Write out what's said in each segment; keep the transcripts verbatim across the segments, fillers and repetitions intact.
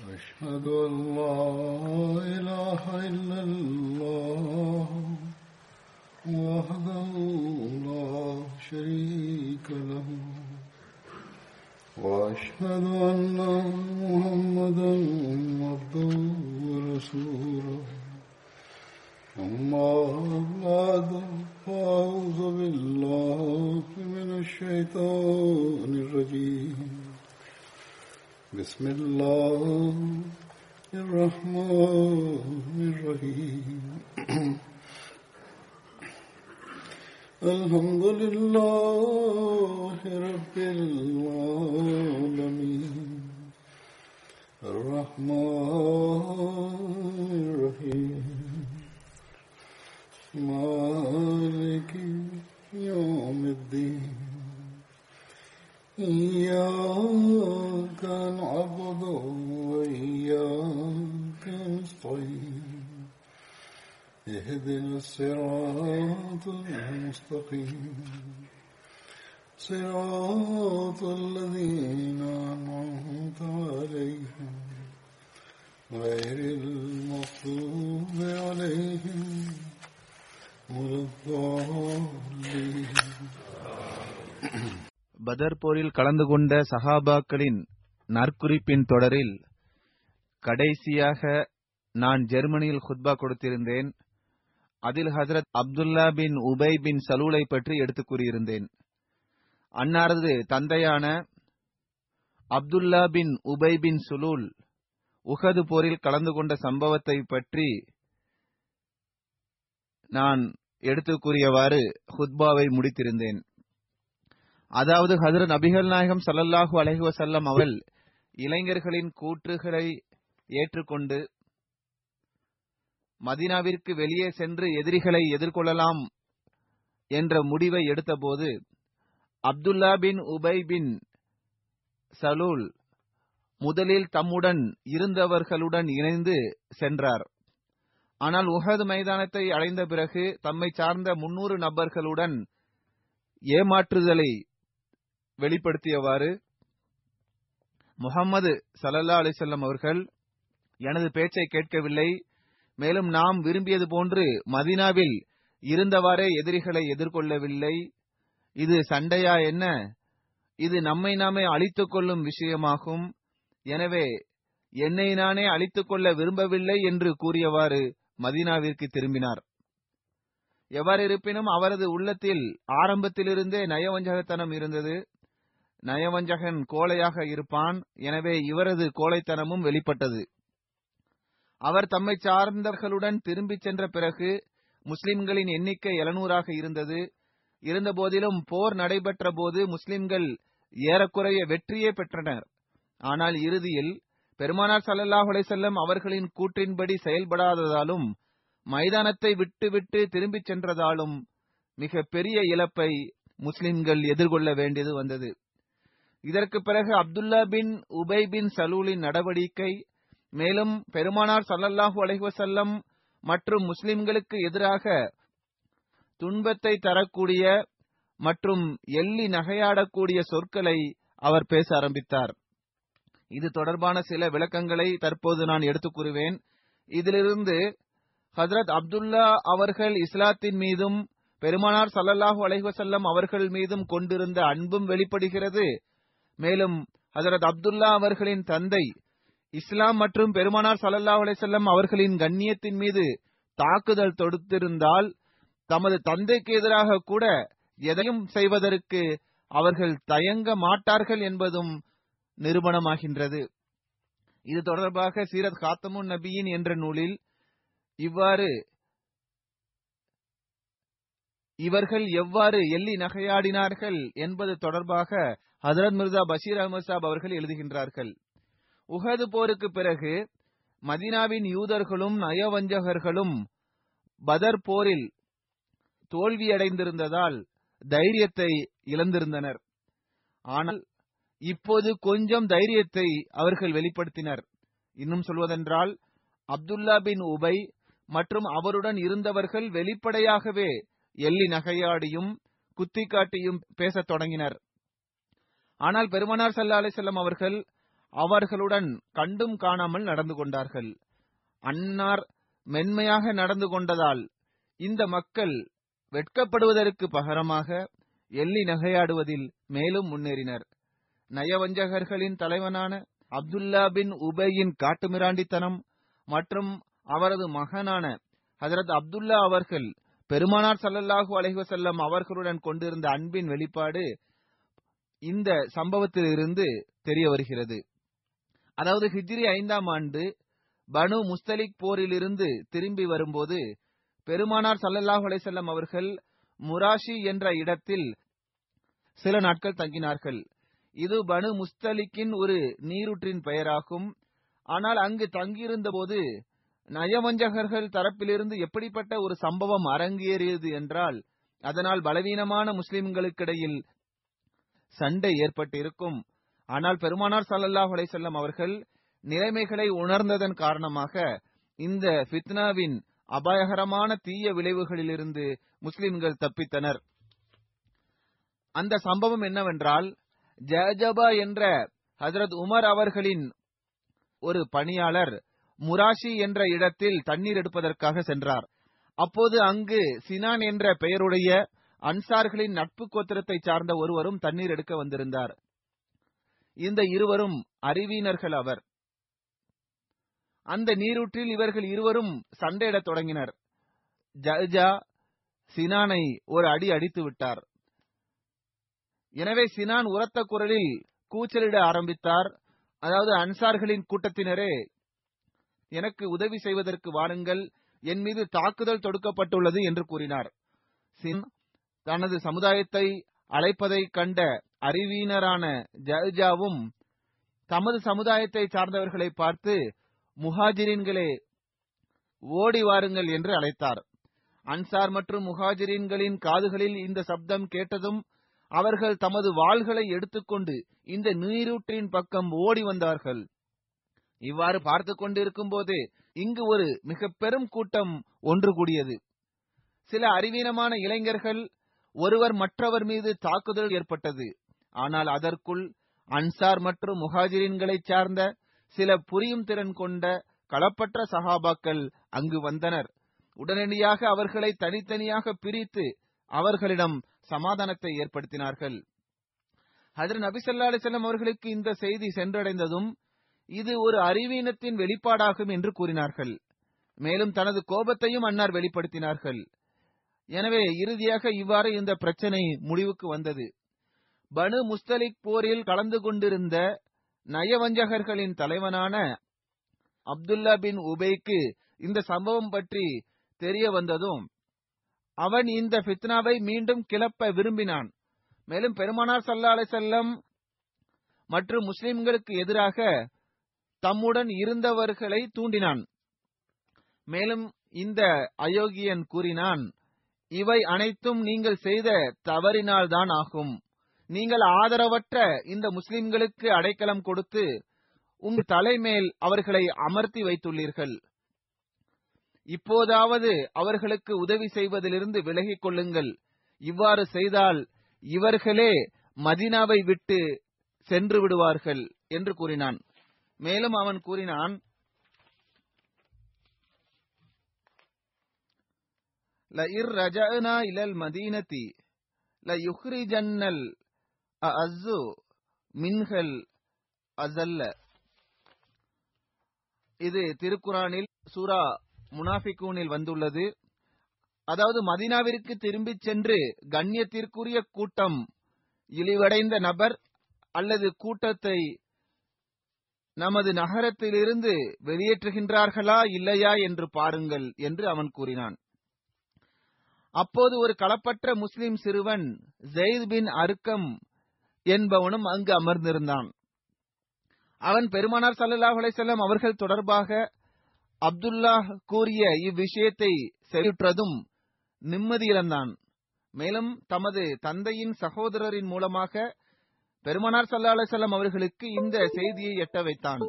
أشهد أن لا إله إلا الله وحده لا شريك له وأشهد أن محمدا عبده ورسوله أما بعد فأعوذ بالله من الشيطان الرجيم بسم الله الرحمن الرحيم الحمد لله رب العالمين الرحمن الرحيم مالك يوم الدين إياك نعبد وإياك نستعين اهدنا الصراط المستقيم صراط الذين أنعمت عليهم غير المغضوب عليهم ولا الضالين. பதர் போரில் கலந்து கொண்ட சஹாபாக்களின் நற்குறிப்பின் தொடரில் கடைசியாக நான் ஜெர்மனியில் ஹுத்பா கொடுத்திருந்தேன். அதில் ஹசரத் அப்துல்லா பின் உபை பின் சலூலை பற்றி எடுத்து கூறியிருந்தேன். அன்னாரது தந்தையான Abdullah bin Ubayy bin Salul Uhud போரில் கலந்து கொண்ட சம்பவத்தை பற்றி நான் எடுத்து கூறியவாறு ஹுத்பாவை முடித்திருந்தேன். அதாவது ஹஜ்ரத் நபிகள் நாயகம் ஸல்லல்லாஹு அலைஹி வஸல்லம் அவர்கள் இளைஞர்களின் கூற்றுகளை ஏற்றுக்கொண்டு மதீனாவிற்கு வெளியே சென்று எதிரிகளை எதிர்கொள்ளலாம் என்ற முடிவை எடுத்தபோது அப்துல்லா பின் உபை பின் சலூல் முதலில் தம்முடன் இருந்தவர்களுடன் இணைந்து சென்றார். ஆனால் உஹது மைதானத்தை அடைந்த பிறகு தம்மை சார்ந்த முன்னூறு நபர்களுடன் ஏமாற்றுதலை வெளிப்படுத்தியவாறு முஹம்மது ஸல்லல்லாஹு அலைஹி வஸல்லம் அவர்கள் எனது பேச்சை கேட்கவில்லை. மேலும் நாம் விரும்பியது போன்று மதீனாவில் இருந்தவாறே எதிரிகளை எதிர்கொள்ளவில்லை. இது சண்டையா என்ன? இது நம்மை நாமே அழித்துக் கொள்ளும் விஷயமாகும். எனவே என்னை நானே அழித்துக் கொள்ள விரும்பவில்லை என்று கூறியவாறு மதீனாவிற்கு திரும்பினார். எவ்வாறு இருப்பினும் அவரது உள்ளத்தில் ஆரம்பத்திலிருந்தே நயவஞ்சகத்தனம் இருந்தது. நயவஞ்சகன் கோழையாக இருப்பான். எனவே இவரது கோழைத்தனமும் வெளிப்பட்டது. அவர் தம்மை சார்ந்தவர்களுடன் திரும்பி சென்ற பிறகு முஸ்லிம்களின் எண்ணிக்கை எழுநூறாக இருந்தது. இருந்த போதிலும் போர் நடைபெற்ற போது முஸ்லிம்கள் ஏறக்குறைய வெற்றியே பெற்றனர். ஆனால் இறுதியில் பெருமானார் ஸல்லல்லாஹு அலைஹி வஸல்லம் அவர்களின் கூற்றின்படி செயல்படாததாலும் மைதானத்தை விட்டு விட்டு திரும்பிச் சென்றதாலும் மிக பெரிய இழப்பை முஸ்லிம்கள் எதிர்கொள்ள வேண்டியது வந்தது. இதற்கு பிறகு அப்துல்லா பின் உபை பின் சலூலின் நடவடிக்கை மேலும் பெருமானார் ஸல்லல்லாஹு அலைஹி வஸல்லம் மற்றும் முஸ்லிம்களுக்கு எதிராக துன்பத்தை தரக்கூடிய மற்றும் எள்ளி நகையாடக்கூடிய சொற்களை அவர் பேச ஆரம்பித்தார். இது தொடர்பான சில விளக்கங்களை தற்போது நான் எடுத்துக் கூறுவேன். இதிலிருந்து ஹஜ்ரத் அப்துல்லா அவர்கள் இஸ்லாத்தின் மீதும் பெருமானார் ஸல்லல்லாஹு அலைஹி வஸல்லம் அவர்கள் மீதும் கொண்டிருந்த அன்பும் வெளிப்படுகிறது. மேலும் ஹஜ்ரத் அப்துல்லா அவர்களின் தந்தை இஸ்லாம் மற்றும் பெருமானார் ஸல்லல்லாஹு அலைஹி வஸல்லம் அவர்களின் கண்ணியத்தின் மீது தாக்குதல் தொடுத்திருந்தால் தமது தந்தைக்கு எதிராக கூட எதையும் செய்வதற்கு அவர்கள் தயங்க மாட்டார்கள் என்பதும் நிரூபணமாகின்றது. இது தொடர்பாக சீரத் காத்தமுன் நபியின் என்ற நூலில் இவ்வாறு இவர்கள் எவ்வாறு எள்ளி நகையாடினார்கள் என்பது தொடர்பாக ஹஜ்ரத் மிர்சா பஷீர் அஹ்மத் சாப் அவர்கள் எழுதுகின்றார்கள். உஹது போருக்கு பிறகு மதீனாவின் யூதர்களும் நயவஞ்சகர்களும் பதர் போரில் தோல்வியடைந்திருந்ததால் தைரியத்தை இழந்திருந்தனர். ஆனால் இப்போது கொஞ்சம் தைரியத்தை அவர்கள் வெளிப்படுத்தினர். இன்னும் சொல்வதென்றால் அப்துல்லா பின் உபை மற்றும் அவருடன் இருந்தவர்கள் வெளிப்படையாகவே எள்ளி நகையாடியும் குத்தி காட்டியும் பேசத் தொடங்கினர். ஆனால் பெருமானார் ஸல்லல்லாஹு அலைஹி வஸல்லம் அவர்கள் அவர்களுடன் கண்டும் காணாமல் நடந்து கொண்டார்கள். அன்னார் மென்மையாக நடந்து கொண்டதால் இந்த மக்கள் வெட்கப்படுவதற்கு பகரமாக எள்ளி நகையாடுவதில் மேலும் முன்னேறினர். நயவஞ்சகர்களின் தலைவனான அப்துல்லா பின் உபையின் காட்டுமிராண்டித்தனம் மற்றும் அவரது மகனான ஹஜரத் அப்துல்லா அவர்கள் பெருமானார் ஸல்லல்லாஹு அலைஹி வஸல்லம் அவர்களுடன் கொண்டிருந்த அன்பின் வெளிப்பாடு இந்த சம்பவத்தில் இருந்து தெரிய வருகிறது. அதாவது ஹிஜ்ரி ஐந்தாம் ஆண்டு பனு முஸ்தலிக் போரிலிருந்து திரும்பி வரும்போது பெருமானார் ஸல்லல்லாஹு அலைஹி வஸல்லம் அவர்கள் முராஷி என்ற இடத்தில் சில நாட்கள் தங்கினார்கள். இது பனு முஸ்தலிக்கின் ஒரு நீரூற்றின் பெயராகும். ஆனால் அங்கு தங்கியிருந்த போது நயவஞ்சகர்கள் தரப்பிலிருந்து எப்படிப்பட்ட ஒரு சம்பவம் அரங்கேறியது என்றால், அதனால் பலவீனமான முஸ்லிம்களுக்கிடையில் சண்டை ஏற்பட்டிருக்கும். ஆனால் பெருமானார் ஸல்லல்லாஹு அலைஹி வஸல்லம் அவர்கள் நிலைமைகளை உணர்ந்ததன் காரணமாக இந்த ஃபித்னாவின் அபாயகரமான தீய விளைவுகளிலிருந்து முஸ்லிம்கள் தப்பித்தனர். அந்த சம்பவம் என்னவென்றால், ஜஜபா என்ற ஹஜரத் உமர் அவர்களின் ஒரு பணியாளர் முராஷி என்ற இடத்தில் தண்ணீர் எடுப்பதற்காக சென்றார். அப்போது அங்கு சினான் என்ற பெயருடைய அன்சார்களின் நட்பு கோத்திரத்தை சார்ந்த ஒருவரும் தண்ணீர் எடுக்க வந்திருந்தார். இந்த இருவரும் அறிவீனர்கள் அவர். அந்த நீரூற்றில் இவர்கள் இருவரும் சண்டையிடத் தொடங்கினர். ஜஜா சினானை ஒரு அடி அடித்து விட்டார். எனவே சினான் உரத்த குரலில் கூச்சலிட ஆரம்பித்தார். அதாவது, அன்சார்களின் கூட்டத்தினரே, எனக்கு உதவி செய்வதற்கு வாருங்கள், என் மீது தாக்குதல் தொடுக்கப்பட்டுள்ளது என்று கூறினார். சின் தனது சமுதாயத்தை அழைப்பதை கண்ட அறிவீனரான ஜஜாவும் தமது சமுதாயத்தை சார்ந்தவர்களை பார்த்து, முஹாஜிரீன்களே ஓடி வாருங்கள் என்று அழைத்தார். அன்சார் மற்றும் முஹாஜிரீன்களின் காதுகளில் இந்த சப்தம் கேட்டதும் அவர்கள் தமது வாள்களை எடுத்துக்கொண்டு இந்த நீரூற்றின் பக்கம் ஓடி வந்தார்கள். இவ்வாறு பார்த்து கொண்டிருக்கும் போது இங்கு ஒரு மிக பெரும் கூட்டம் ஒன்று கூடியது. சில அறிவீனமான இளைஞர்கள் ஒருவர் மற்றவர் மீது தாக்குதல் ஏற்பட்டது. ஆனால் அதற்குள் அன்சார் மற்றும் முஹாஜிரீன்களை சார்ந்த சில புரியும் திறன் கொண்ட களப்பற்ற சஹாபாக்கள் அங்கு வந்தனர். உடனடியாக அவர்களை தனித்தனியாக பிரித்து அவர்களிடம் சமாதானத்தை ஏற்படுத்தினார்கள். ஹஜ்ரத் நபி ஸல்லல்லாஹு அலைஹி வஸல்லம் அவர்களுக்கு இந்த செய்தி சென்றடைந்ததும் இது ஒரு அறிவீனத்தின் வெளிப்பாடாகும் என்று கூறினார்கள். மேலும் தனது கோபத்தையும் அன்னார் வெளிப்படுத்தினார்கள். எனவே இறுதியாக இவ்வாறு இந்த பிரச்சனை முடிவுக்கு வந்தது. பனு முஸ்தலிக் போரில் கலந்து கொண்டிருந்த நயவஞ்சகர்களின் தலைவனான அப்துல்லா பின் உபைக்கு இந்த சம்பவம் பற்றி தெரிய வந்ததும் அவன் இந்த ஃபித்னாவை மீண்டும் கிளப்ப விரும்பினான். மேலும் பெருமானார் ஸல்லல்லாஹு அலைஹி வஸல்லம் மற்றும் முஸ்லிம்களுக்கு எதிராக தம்முடன் இருந்தவர்களை தூண்டினான். மேலும் இந்த அயோக்கியன் கூறினான், இவை அனைத்தும் நீங்கள் செய்த தவறினால் தான் ஆகும். நீங்கள் ஆதரவற்ற இந்த முஸ்லிம்களுக்கு அடைக்கலம் கொடுத்து உங்கள் தலைமேல் அவர்களை அமர்த்தி வைத்துள்ளீர்கள். இப்போதாவது அவர்களுக்கு உதவி செய்வதிலிருந்து விலகிக் கொள்ளுங்கள். இவ்வாறு செய்தால் இவர்களே மதீனாவை விட்டு சென்று விடுவார்கள் என்று கூறினான். மேலும் அவன் கூறினான், லஇர் ரஜஅனா இலல் மதீனதி லயுக்ரிஜன்னல் அஅஸ்ஸு மின்ஹல் அஸல்ல. இது திருக்குரானில் சூரா முனாஃபிகூனில் வந்துள்ளது. அதாவது, மதீனாவிற்கு திரும்பி சென்று கண்ணியத்திற்குரிய கூட்டம் இழிவடைந்த நபர் அல்லது கூட்டத்தை நமது நகரத்திலிருந்து வெளியேற்றுகின்றார்களா இல்லையா என்று பாருங்கள் என்று அவன் கூறினான். அப்போது ஒரு களப்பற்ற முஸ்லிம் சிறுவன் ஜெயித் பின் அர்கம் என்பவனும் அங்கு அமர்ந்திருந்தான். அவன் பெருமானார் ஸல்லல்லாஹு அலைஹி வஸல்லம் அவர்கள் தொடர்பாக அப்துல்லாஹ் கூறிய இவ்விஷயத்தை செவியுற்றதும் நிம்மதி இழந்தான். மேலும் தமது தந்தையின் சகோதரரின் மூலமாக பெருமானார் ஸல்லல்லாஹு அலைஹி வஸல்லம் அவர்களுக்கு இந்த செய்தியை எட்ட வைத்தான்.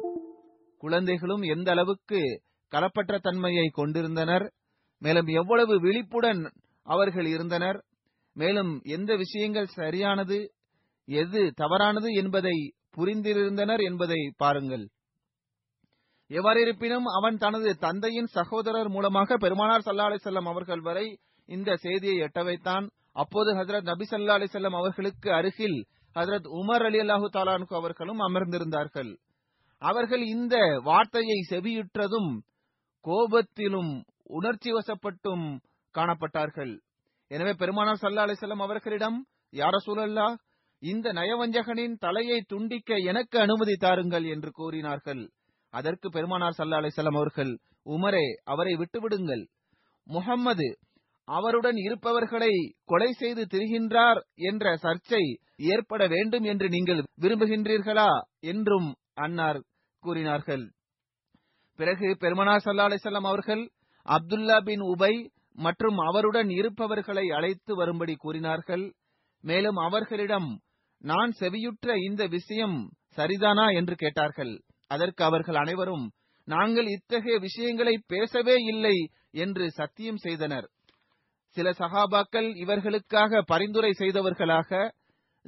குழந்தைகளும் எந்த அளவுக்கு களப்பற்ற தன்மையை கொண்டிருந்தனர், மேலும் எவ்வளவு விழிப்புடன் அவர்கள் இருந்தனர், மேலும் எந்த விஷயங்கள் சரியானது எது தவறானது என்பதை புரிந்திருந்தனர் என்பதை பாருங்கள். எவ்வாறிருப்பினும் அவன் தனது தந்தையின் சகோதரர் மூலமாக பெருமானார் ஸல்லல்லாஹு அலைஹி வஸல்லம் அவர்கள் வரை இந்த செய்தியை எட்டவைத்தான். அப்போது ஹஜ்ரத் நபி ஸல்லல்லாஹு அலைஹி வஸல்லம் அவர்களுக்கு அருகில் ஹஜ்ரத் உமர் ரலியல்லாஹு தஆலா அன்ஹு அவர்களும் அமர்ந்திருந்தார்கள். அவர்கள் இந்த வார்த்தையை செவியுற்றதும் கோபத்திலும் உணர்ச்சி வசப்பட்டும் காணப்பட்டார்கள். எனவே பெருமானார் ஸல்லல்லாஹு அலைஹி வஸல்லம் அவர்களிடம், யா ரசூலல்லாஹ், இந்த நயவஞ்சகனின் தலையை துண்டிக்க எனக்கு அனுமதி தாருங்கள் என்று கூறினார்கள். அதற்கு பெருமானார் ஸல்லல்லாஹு அலைஹி வஸல்லம் அவர்கள், உமரே, அவரை விட்டுவிடுங்கள். முஹம்மது அவருடன் இருப்பவர்களை கொலை செய்து திரிகின்றார் என்ற சர்ச்சை ஏற்பட வேண்டும் என்று நீங்கள் விரும்புகின்றீர்களா என்றும் அன்னார் கூறினார்கள். பிறகு பெருமானார் ஸல்லல்லாஹு அலைஹி வஸல்லம் அவர்கள் அப்துல்லா பின் உபை மற்றும் அவருடன் இருப்பவர்களை அழைத்து வரும்படி கூறினார்கள். மேலும் அவர்களிடம், நான் செவியுற்ற இந்த விஷயம் சரிதானா என்று கேட்டார்கள். அதற்கு அவர்கள் அனைவரும், நாங்கள் இத்தகைய விஷயங்களை பேசவே இல்லை என்று சத்தியம் செய்தனர். சில சஹாபாக்கள் இவர்களுக்காக பரிந்துரை செய்தவர்களாக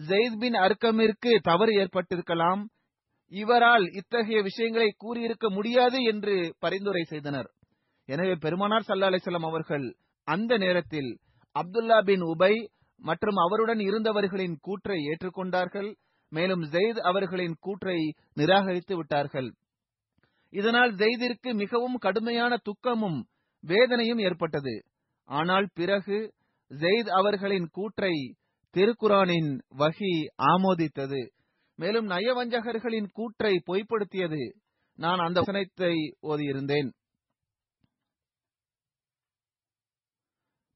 ஜெயித் பின் அர்கமிற்கு தவறு ஏற்பட்டிருக்கலாம், இவரால் இத்தகைய விஷயங்களை கூறியிருக்க முடியாது என்று பரிந்துரை செய்தனர். எனவே பெருமானார் ஸல்லல்லாஹு அலைஹி வஸல்லம் அவர்கள் அந்த நேரத்தில் அப்துல்லா பின் உபை மற்றும் அவருடன் இருந்தவர்களின் கூற்றை ஏற்றுக்கொண்டார்கள். மேலும் ஜெயித் அவர்களின் கூற்றை நிராகரித்து விட்டார்கள். இதனால் ஜெயிதிற்கு மிகவும் கடுமையான துக்கமும் வேதனையும் ஏற்பட்டது. ஆனால் பிறகு ஜெயித் அவர்களின் கூற்றை திருக்குரானின் வஹி ஆமோதித்தது. மேலும் நயவஞ்சகர்களின் கூற்றை பொய்ப்படுத்தியது. நான் அந்த வசனத்தை ஓதியிருந்தேன்.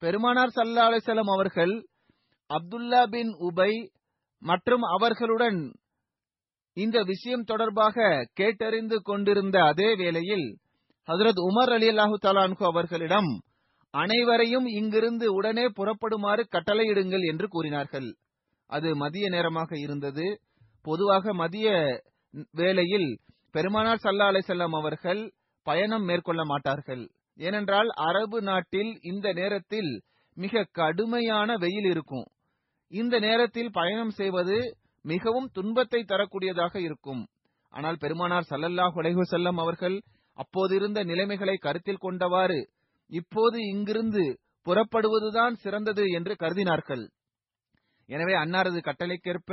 பெருமானார் ஸல்லல்லாஹு அலைஹி வஸல்லம் அவர்கள் அப்துல்லா பின் உபை மற்றும் அவர்களுடன் இந்த விஷயம் தொடர்பாக கேட்டறிந்து கொண்டிருந்த அதே வேளையில் ஹஜ்ரத் உமர் ரலியல்லாஹு தஆலா அன்ஹு அவர்களிடம், அனைவரையும் இங்கிருந்து உடனே புறப்படுமாறு கட்டளையிடுங்கள் என்று கூறினார்கள். அது மதிய நேரமாக இருந்தது. பொதுவாக மதிய வேளையில் பெருமானார் ஸல்லல்லாஹு அலைஹி வஸல்லம் அவர்கள் பயணம் மேற்கொள்ள மாட்டார்கள். ஏனென்றால் அரபு நாட்டில் இந்த நேரத்தில் மிக கடுமையான வெயில் இருக்கும். இந்த நேரத்தில் பயணம் செய்வது மிகவும் துன்பத்தை தரக்கூடியதாக இருக்கும். ஆனால் பெருமானார் ஸல்லல்லாஹு அலைஹி வஸல்லம் அவர்கள் அப்போதிருந்த நிலைமைகளை கருத்தில் கொண்டவாறு இப்போது இங்கிருந்து புறப்படுவதுதான் சிறந்தது என்று கருதினார்கள். எனவே அன்னாரது கட்டளைக்கேற்ப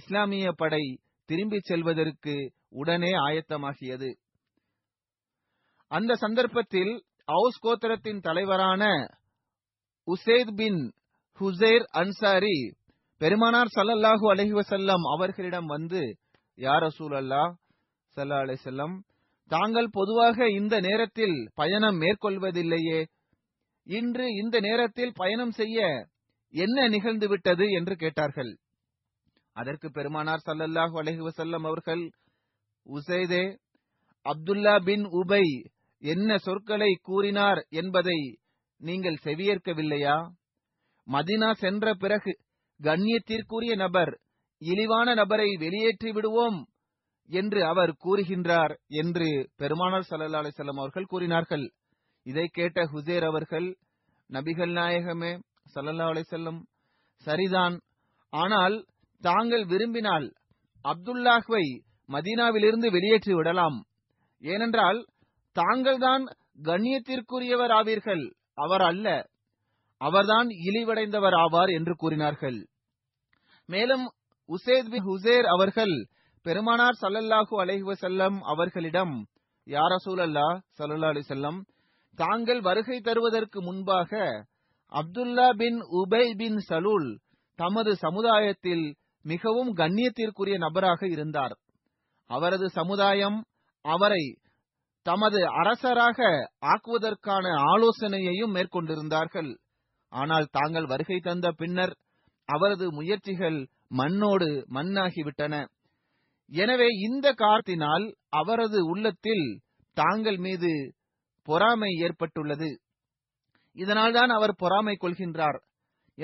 இஸ்லாமிய படை திரும்பி செல்வதற்கு உடனே ஆயத்தமாகியது. அந்த சந்தர்ப்பத்தில் அவுஸ் கோத்திரத்தின் தலைவரான உசைத் பின் ஹுசைர் அன்சாரி பெருமானார் ஸல்லல்லாஹு அலைஹி வஸல்லம் அவர்களிடம் வந்து, யா ரசூலல்லாஹ் ஸல்லல்லாஹு அலைஹி வஸல்லம், தாங்கள் பொதுவாக இந்த நேரத்தில் பயணம் மேற்கொள்வதில்லையே, இன்று இந்த நேரத்தில் பயணம் செய்ய என்ன நிகழ்ந்து விட்டது என்று கேட்டார்கள். அதற்கு பெருமானார் ஸல்லல்லாஹு அலைஹி வஸல்லம் அவர்கள், உசைதே, அப்துல்லா பின் உபை என்ன சொற்களை கூறினார் என்பதை நீங்கள் செவியேற்கவில்லையா? மதினா சென்ற பிறகு கண்ணியத்திற்குரிய நபர், இழிவான நபரை வெளியேற்றி விடுவோம் என்று அவர் கூறுகின்றார் என்று பெருமானார் ஸல்லல்லாஹு அலைஹி வஸல்லம் அவர்கள் கூறினார்கள். இதை கேட்ட ஹுசேர் அவர்கள், நபிகள் நாயகமே ஸல்லல்லாஹு அலைஹி வஸல்லம், சரிதான், ஆனால் தாங்கள் விரும்பினால் அப்துல்லாஹ்வை மதீனாவிலிருந்து வெளியேற்றி விடலாம். ஏனென்றால் தாங்கள்தான் கண்ணியத்திற்குரியவர் ஆவீர்கள், அவர் அல்ல, அவர்தான் இழிவடைந்தவர் ஆவார் என்று கூறினார்கள். மேலும் உசைத் பின் ஹுசைர் அவர்கள் பெருமானார் ஸல்லல்லாஹு அலைஹி வஸல்லம் அவர்களிடம், யா ரசூலல்லாஹ் ஸல்லல்லாஹு அலைஹி வஸல்லம், தாங்கள் வருகை தருவதற்கு முன்பாக அப்துல்லா பின் உபை பின் சலூல் தமது சமுதாயத்தில் மிகவும் கண்ணியத்திற்குரிய நபராக இருந்தார். அவரது சமுதாயம் அவரை தமது அரசராக ஆக்குவதற்கான ஆலோசனையையும் மேற்கொண்டிருந்தார்கள். ஆனால் தாங்கள் வருகை தந்த பின்னர் அவரது முயற்சிகள் மண்ணோடு மண்ணாகிவிட்டன. எனவே இந்த காரணத்தினால் அவரது உள்ளத்தில் தாங்கள் மீது பொறாமை ஏற்பட்டுள்ளது. இதனால் தான் அவர் பொறாமை கொள்கின்றார்.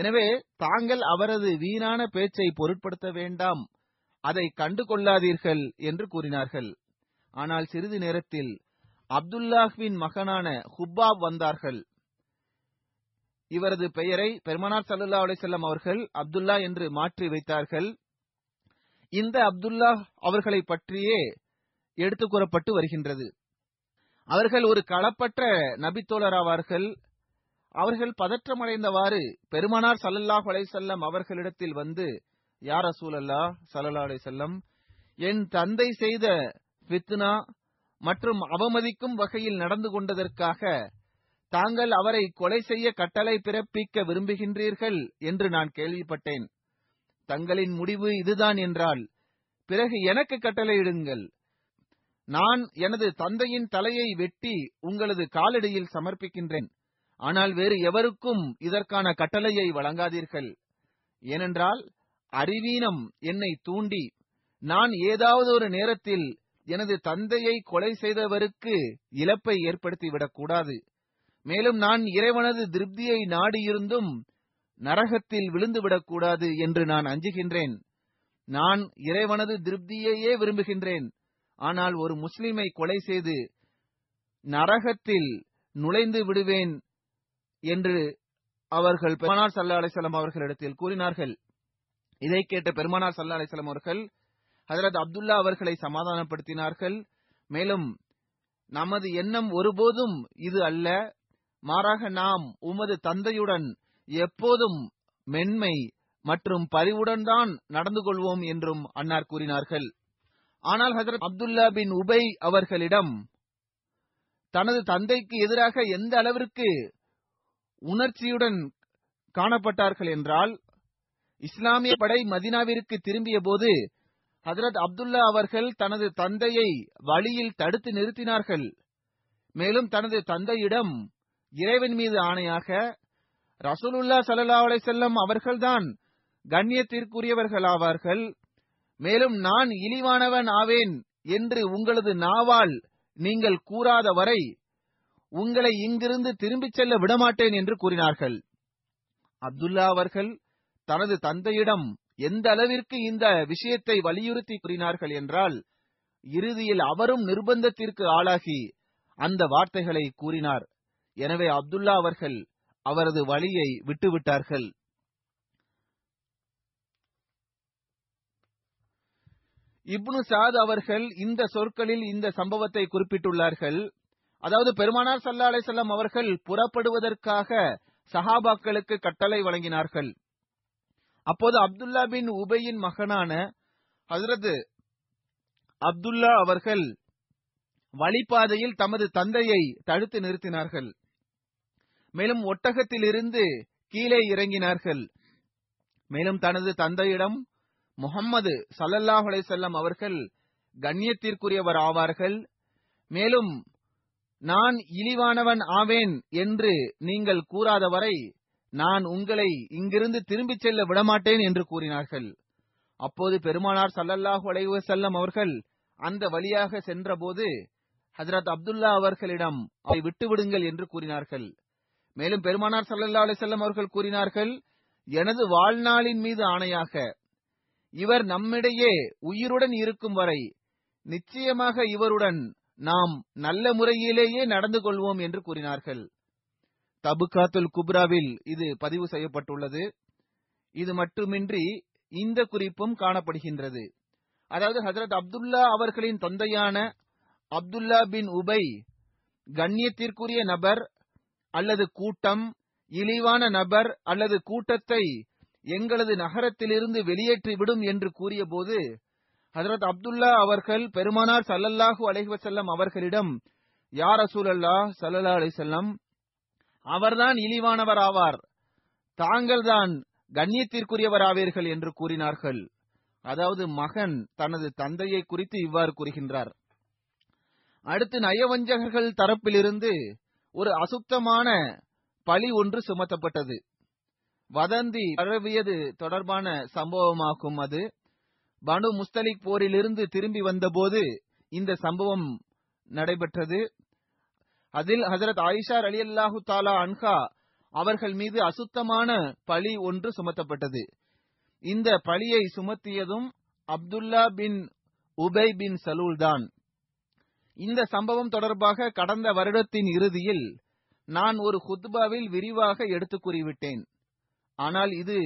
எனவே தாங்கள் அவரது வீணான பேச்சை பொருட்படுத்த வேண்டாம், அதை கண்டு கொள்ளாதீர்கள் என்று கூறினார்கள். ஆனால் சிறிது நேரத்தில் அப்துல்லாஹ்வின் மகனான ஹுபாப் வந்தார்கள். இவரது பெயரை பெருமானார் ஸல்லல்லாஹு அலைஹி வஸல்லம் அவர்கள் அப்துல்லா என்று மாற்றி வைத்தார்கள். இந்த அப்துல்லா அவர்களை பற்றியே எடுத்து கூறப்பட்டு வருகின்றது. அவர்கள் ஒரு களப்பற்ற நபித்தோழராவார்கள். அவர்கள் பதற்றமடைந்தவாறு பெருமானார் ஸல்லல்லாஹு அலைஹி வஸல்லம் அவர்களிடத்தில் வந்து, யா ரசூலல்லாஹ் ஸல்லல்லாஹு அலைஹி வஸல்லம், என் தந்தை செய்த ஃபித்னா மற்றும் அவமதிக்கும் வகையில் நடந்து கொண்டதற்காக தாங்கள் அவரை கொலை செய்ய கட்டளை பிறப்பிக்க விரும்புகின்றீர்கள் என்று நான் கேள்விப்பட்டேன். தங்களின் முடிவு இதுதான் என்றால் பிறகு எனக்கு கட்டளையிடுங்கள். நான் எனது தந்தையின் தலையை வெட்டி உங்களது காலடியில் சமர்ப்பிக்கின்றேன். ஆனால் வேறு எவருக்கும் இதற்கான கட்டளையை வழங்காதீர்கள். ஏனென்றால் அறிவீனம் என்னை தூண்டி நான் ஏதாவது ஒரு நேரத்தில் எனது தந்தையை கொலை செய்தவருக்கு இழப்பை ஏற்படுத்திவிடக் கூடாது. மேலும் நான் இறைவனது திருப்தியை நாடியிருந்தும் நரகத்தில் விழுந்துவிடக்கூடாது என்று நான் அஞ்சுகின்றேன். நான் இறைவனது திருப்தியையே விரும்புகின்றேன். ஆனால் ஒரு முஸ்லிமை கொலை செய்து நரகத்தில் நுழைந்து விடுவேன் என்று அவர்கள் பெருமானார் ஸல்லல்லாஹு அலைஹி வஸல்லம் அவர்களிடத்தில் கூறினார்கள். இதை கேட்ட பெருமானார் ஸல்லல்லாஹு அலைஹி வஸல்லம் அவர்கள் ஹஜ்ரத் அப்துல்லா அவர்களை சமாதானப்படுத்தினார்கள். மேலும், நமது எண்ணம் ஒருபோதும் இது அல்ல, மாறாக நாம் உமது தந்தையுடன் எப்போதும் மென்மை மற்றும் பரிவுடன் தான் நடந்து கொள்வோம் என்றும் அன்னார் கூறினார்கள். ஆனால் ஹஜ்ரத் அப்துல்லா பின் உபை அவர்களிடம் தனது தந்தைக்கு எதிராக எந்த அளவிற்கு உணர்ச்சியுடன் காணப்பட்டார்கள் என்றால், இஸ்லாமிய படை மதீனாவிற்கு திரும்பிய போது ஹஜ்ரத் அப்துல்லா அவர்கள் தனது தந்தையை வழியில் தடுத்து நிறுத்தினார்கள். மேலும் தனது தந்தையிடம், இறைவன் மீது ஆணையாக, ரசூலுல்லா ஸல்லல்லாஹு அலைஹி வஸல்லம் அவர்கள்தான் கண்ணியத்திற்குரியவர்களாவார்கள். மேலும் நான் இழிவானவன் ஆவேன் என்று உங்களது நாவால் நீங்கள் கூறாத வரை உங்களை இங்கிருந்து திரும்பிச் செல்ல விடமாட்டேன் என்று கூறினார்கள். அப்துல்லா அவர்கள் தனது தந்தையிடம் எந்த அளவிற்கு இந்த விஷயத்தை வலியுறுத்தி கூறினார்கள் என்றால், இறுதியில் அவரும் நிர்பந்தத்திற்கு ஆளாகி அந்த வார்த்தைகளை கூறினார். எனவே அப்துல்லா அவர்கள் அவரது வழியை விட்டுவிட்டார்கள். இப்னு சாத் அவர்கள் இந்த சொற்களில் இந்த சம்பவத்தை குறிப்பிட்டுள்ளார்கள். அதாவது, பெருமானார் ஸல்லல்லாஹு அலைஹி வஸல்லம் அவர்கள் புறப்படுவதற்காக சஹாபாக்களுக்கு கட்டளை வழங்கினார்கள். அப்போது அப்துல்லா பின் உபையின் மகனான ஹஜ்ரத் அப்துல்லா அவர்கள் வழிபாதையில் தமது தந்தையை தடுத்து நிறுத்தினார்கள். மேலும் ஒட்டகத்திலிருந்து கீழே இறங்கினார்கள். மேலும் தனது தந்தையிடம், முஹம்மது ஸல்லல்லாஹு அலைஹி வஸல்லம் அவர்கள் கண்ணியத்திற்குரியவர் ஆவார்கள். மேலும் நான் இழிவானவன் ஆவேன் என்று நீங்கள் கூறாத வரை நான் உங்களை இங்கிருந்து திரும்பிச் செல்ல விடமாட்டேன் என்று கூறினார்கள். அப்போது பெருமானார் ஸல்லல்லாஹு அலைஹி வஸல்லம் அவர்கள் அந்த வழியாக சென்றபோது ஹஜ்ரத் அப்துல்லா அவர்களிடம் அதை விட்டுவிடுங்கள் என்று கூறினார்கள். மேலும் பெருமானார் ஸல்லல்லாஹு அலைஹி வஸல்லம் அவர்கள் கூறினார்கள், எனது வாழ்நாளின் மீது ஆணையாக, இவர் நம்மிடையே உயிருடன் இருக்கும் வரை நிச்சயமாக இவருடன் நாம் நல்ல முறையிலேயே நடந்து கொள்வோம் என்று கூறினார்கள். தபுகாத்துல் குப்ராவில் இது பதிவு செய்யப்பட்டுள்ளது. இது மட்டுமின்றி இந்த குறிப்பும் காணப்படுகின்றது. அதாவது, ஹஜ்ரத் அப்துல்லா அவர்களின் தந்தையான அப்துல்லா பின் உபை கண்ணியத்திற்குரிய நபர் அல்லது கூட்டம், இழிவான நபர் அல்லது கூட்டத்தை எங்களது நகரத்திலிருந்து வெளியேற்றிவிடும் என்று கூறிய போது ஹஜ்ரத் அப்துல்லா அவர்கள் பெருமானார் ஸல்லல்லாஹு அலைஹி வஸல்லம் அவர்களிடம், யா ரசூலல்லாஹ் ஸல்லல்லாஹு அலைஹி வஸல்லம், அவர்தான் இழிவானவர் ஆவார், தாங்கள்தான் கண்ணியத்திற்குரியவராவீர்கள் என்று கூறினார்கள். அதாவது, மகன் தனது தந்தையை குறித்து இவ்வாறு கூறுகின்றார். அடுத்து நயவஞ்சகர்கள் தரப்பிலிருந்து ஒரு அசுத்தமான பழி ஒன்று சுமத்தப்பட்டது. வதந்தி பரவியது தொடர்பான சம்பவமாகும். அது பனு முஸ்தலிக் போரிலிருந்து திரும்பி வந்தபோது இந்த சம்பவம் நடைபெற்றது. அதில் ஹஜ்ரத் ஆயிஷா ரலியல்லாஹு தஆலா அன்ஹா அவர்கள் மீது அசுத்தமான பழி ஒன்று சுமத்தப்பட்டது. இந்த பழியை சுமத்தியதும் அப்துல்லா பின் உபை பின் சலூல் தான். இந்த சம்பவம் தொடர்பாக கடந்த வருடத்தின் இறுதியில் நான் ஒரு ஹுத்பாவில் விரிவாக எடுத்து கூறிவிட்டேன். ஆனால் இது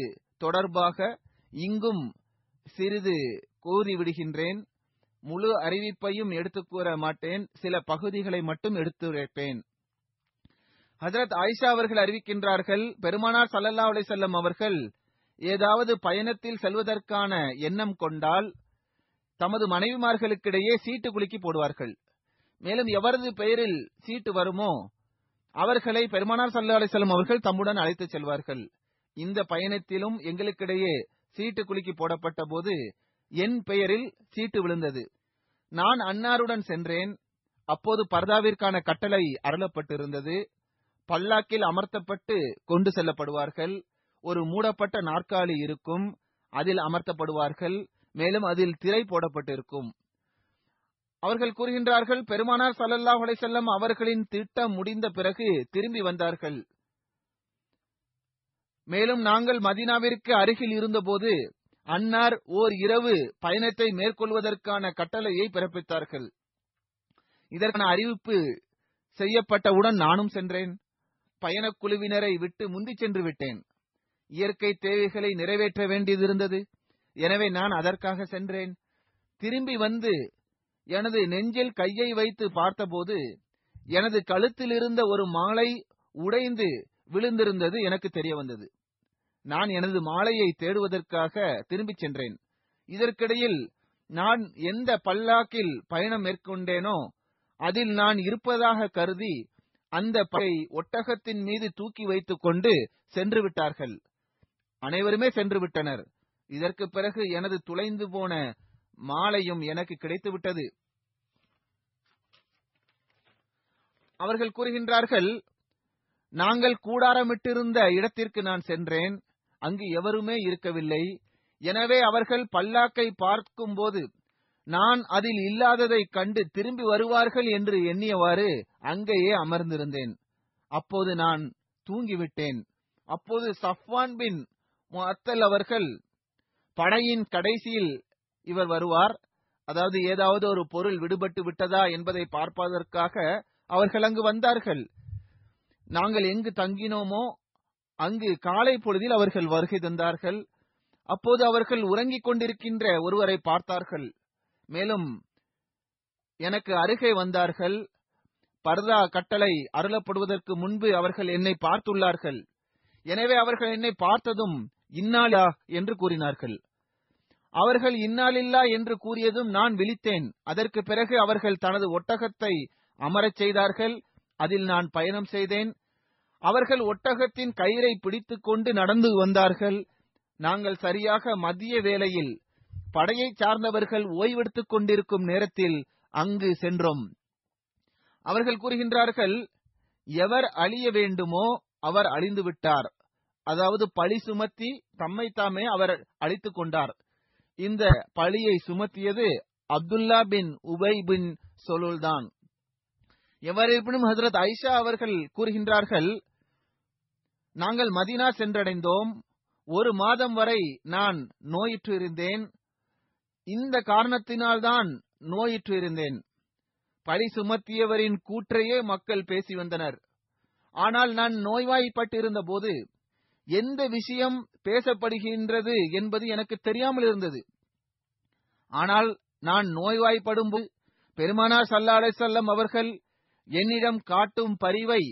தொடர்பாக இங்கும் சிறிது கூறிவிடுகின்றேன். முழு அறிவிப்பையும் எடுத்து கூற மாட்டேன், சில பகுதிகளை மட்டும் எடுத்துரைப்பேன். ஹஜரத் ஆயிஷா அவர்கள் அறிவிக்கின்றார்கள், பெருமானார் ஸல்லல்லாஹு அலைஹி வஸல்லம் அவர்கள் ஏதாவது பயணத்தில் செல்வதற்கான எண்ணம் கொண்டால் தமது மனைவிமார்களுக்கிடையே சீட்டு குலுக்கி போடுவார்கள். மேலும் எவரது பெயரில் சீட்டு வருமோ அவர்களை பெருமானார் ஸல்லல்லாஹு அலைஹி வஸல்லம் அவர்கள் தம்முடன் அழைத்து செல்வார்கள். இந்த பயணத்திலும் எங்களுக்கிடையே சீட்டு குலுக்கி போடப்பட்ட போது என் பெயரில் சீட்டு விழுந்தது. நான் அன்னாருடன் சென்றேன். அப்போது பர்தாவிற்கான கட்டளை அருளப்பட்டிருந்தது. பல்லாக்கில் அமர்த்தப்பட்டு கொண்டு செல்லப்படுவார்கள். ஒரு மூடப்பட்ட நாற்காலி இருக்கும், அதில் அமர்த்தப்படுவார்கள். மேலும் அதில் திரை போடப்பட்டிருக்கும். அவர்கள் கூறுகின்றார்கள், பெருமானார் ஸல்லல்லாஹு அலைஹி வஸல்லம் அவர்களின் திட்டம் முடிந்த பிறகு திரும்பி வந்தார்கள். மேலும் நாங்கள் மதீனாவிற்கு அருகில் இருந்தபோது அன்னார் ஓர் இரவு பயணத்தை மேற்கொள்வதற்கான கட்டளையை பிறப்பித்தார்கள். இதற்கான அறிவிப்பு செய்யப்பட்டவுடன் நானும் சென்றேன். பயணக்குழுவினரை விட்டு முந்தி சென்று விட்டேன். இயற்கை தேவைகளை நிறைவேற்ற வேண்டியதிருந்தது. எனவே நான் அதற்காக சென்றேன். திரும்பி வந்து எனது நெஞ்சில் கையை வைத்து பார்த்தபோது எனது கழுத்தில் இருந்த ஒரு மாலை உடைந்து விழுந்திருந்தது எனக்கு தெரிய வந்தது. நான் எனது மாலையை தேடுவதற்காக திரும்பி சென்றேன். இதற்கிடையில் நான் எந்த பல்லாக்கில் பயணம் மேற்கொண்டேனோ அதில் நான் இருப்பதாக கருதி அந்த பையை ஒட்டகத்தின் மீது தூக்கி வைத்துக் கொண்டு சென்று விட்டார்கள். அனைவருமே சென்று விட்டனர். இதற்கு பிறகு எனது துளைந்து போன மாலையும் எனக்கு கிடைத்து விட்டது. அவர்கள் கூறுகின்றார்கள், நாங்கள் கூடாரமிட்டிருந்த இடத்திற்கு நான் சென்றேன். அங்கு எவருமே இருக்கவில்லை. எனவே அவர்கள் பல்லாக்கை பார்க்கும் போது நான் அதில் இல்லாததை கண்டு திரும்பி வருவார்கள் என்று எண்ணியவாறு அங்கேயே அமர்ந்திருந்தேன். அப்போது நான் தூங்கிவிட்டேன். அப்போது சஃப்வான் பின் முஅத்தல் அவர்கள், படையின் கடைசியில் இவர் வருவார், அதாவது ஏதாவது ஒரு பொருள் விடுபட்டு விட்டதா என்பதை பார்ப்பதற்காக அவர்கள் அங்கு வந்தார்கள். நாங்கள் எங்கு தங்கினோமோ அங்கு காலை பொழுதில் அவர்கள் வருகை தந்தார்கள். அப்போது அவர்கள் உறங்கிக் கொண்டிருக்கின்ற ஒருவரை பார்த்தார்கள். மேலும் எனக்கு அருகே வந்தார்கள். பர்தா கட்டளை அருளப்படுவதற்கு முன்பு அவர்கள் என்னை பார்த்துள்ளார்கள். எனவே அவர்கள் என்னை பார்த்ததும் இன்னாலில்லா என்று கூறினார்கள். அவர்கள் இன்னாலில்லா என்று கூறியதும் நான் விழித்தேன். அதற்கு பிறகு அவர்கள் தனது ஒட்டகத்தை அமரச் செய்தார்கள். அதில் நான் பயணம் செய்தேன். அவர்கள் ஒட்டகத்தின் கயிறை பிடித்துக் கொண்டு நடந்து வந்தார்கள். நாங்கள் சரியாக மதிய வேளையில் படையை சார்ந்தவர்கள் ஓய்வெடுத்துக் கொண்டிருக்கும் நேரத்தில் அங்கு சென்றோம். அவர்கள் கூறுகின்றார்கள், எவர் அழிய வேண்டுமோ அவர் அழிந்து விட்டார். அதாவது பழி சுமத்தி தம்மை தாமே அவர் அழித்துக் கொண்டார். இந்த பழியை சுமத்தியது அப்துல்லா பின் உபை பின் சொலுல் தான். எவ்வாறு இருப்பினும் ஹஜ்ரத் ஆயிஷா அவர்கள் கூறுகின்றார்கள், நாங்கள் மதீனா சென்றடைந்தோம். ஒரு மாதம் வரை நான் நோயுற்று இருந்தேன். இந்த காரணத்தினால்தான் நோயுற்று இருந்தேன். பழி சுமத்தியவரின் கூற்றையே மக்கள் பேசி வந்தனர். ஆனால் நான் நோய்வாய்ப்பட்டிருந்த போது எந்த விஷயம் பேசப்படுகின்றது என்பது எனக்கு தெரியாமல் இருந்தது. ஆனால் நான் நோய்வாய்ப்படும் போது பெருமானார் ஸல்லல்லாஹு அலைஹி வஸல்லம் அவர்கள் என்னிடம் காட்டும் பரிவை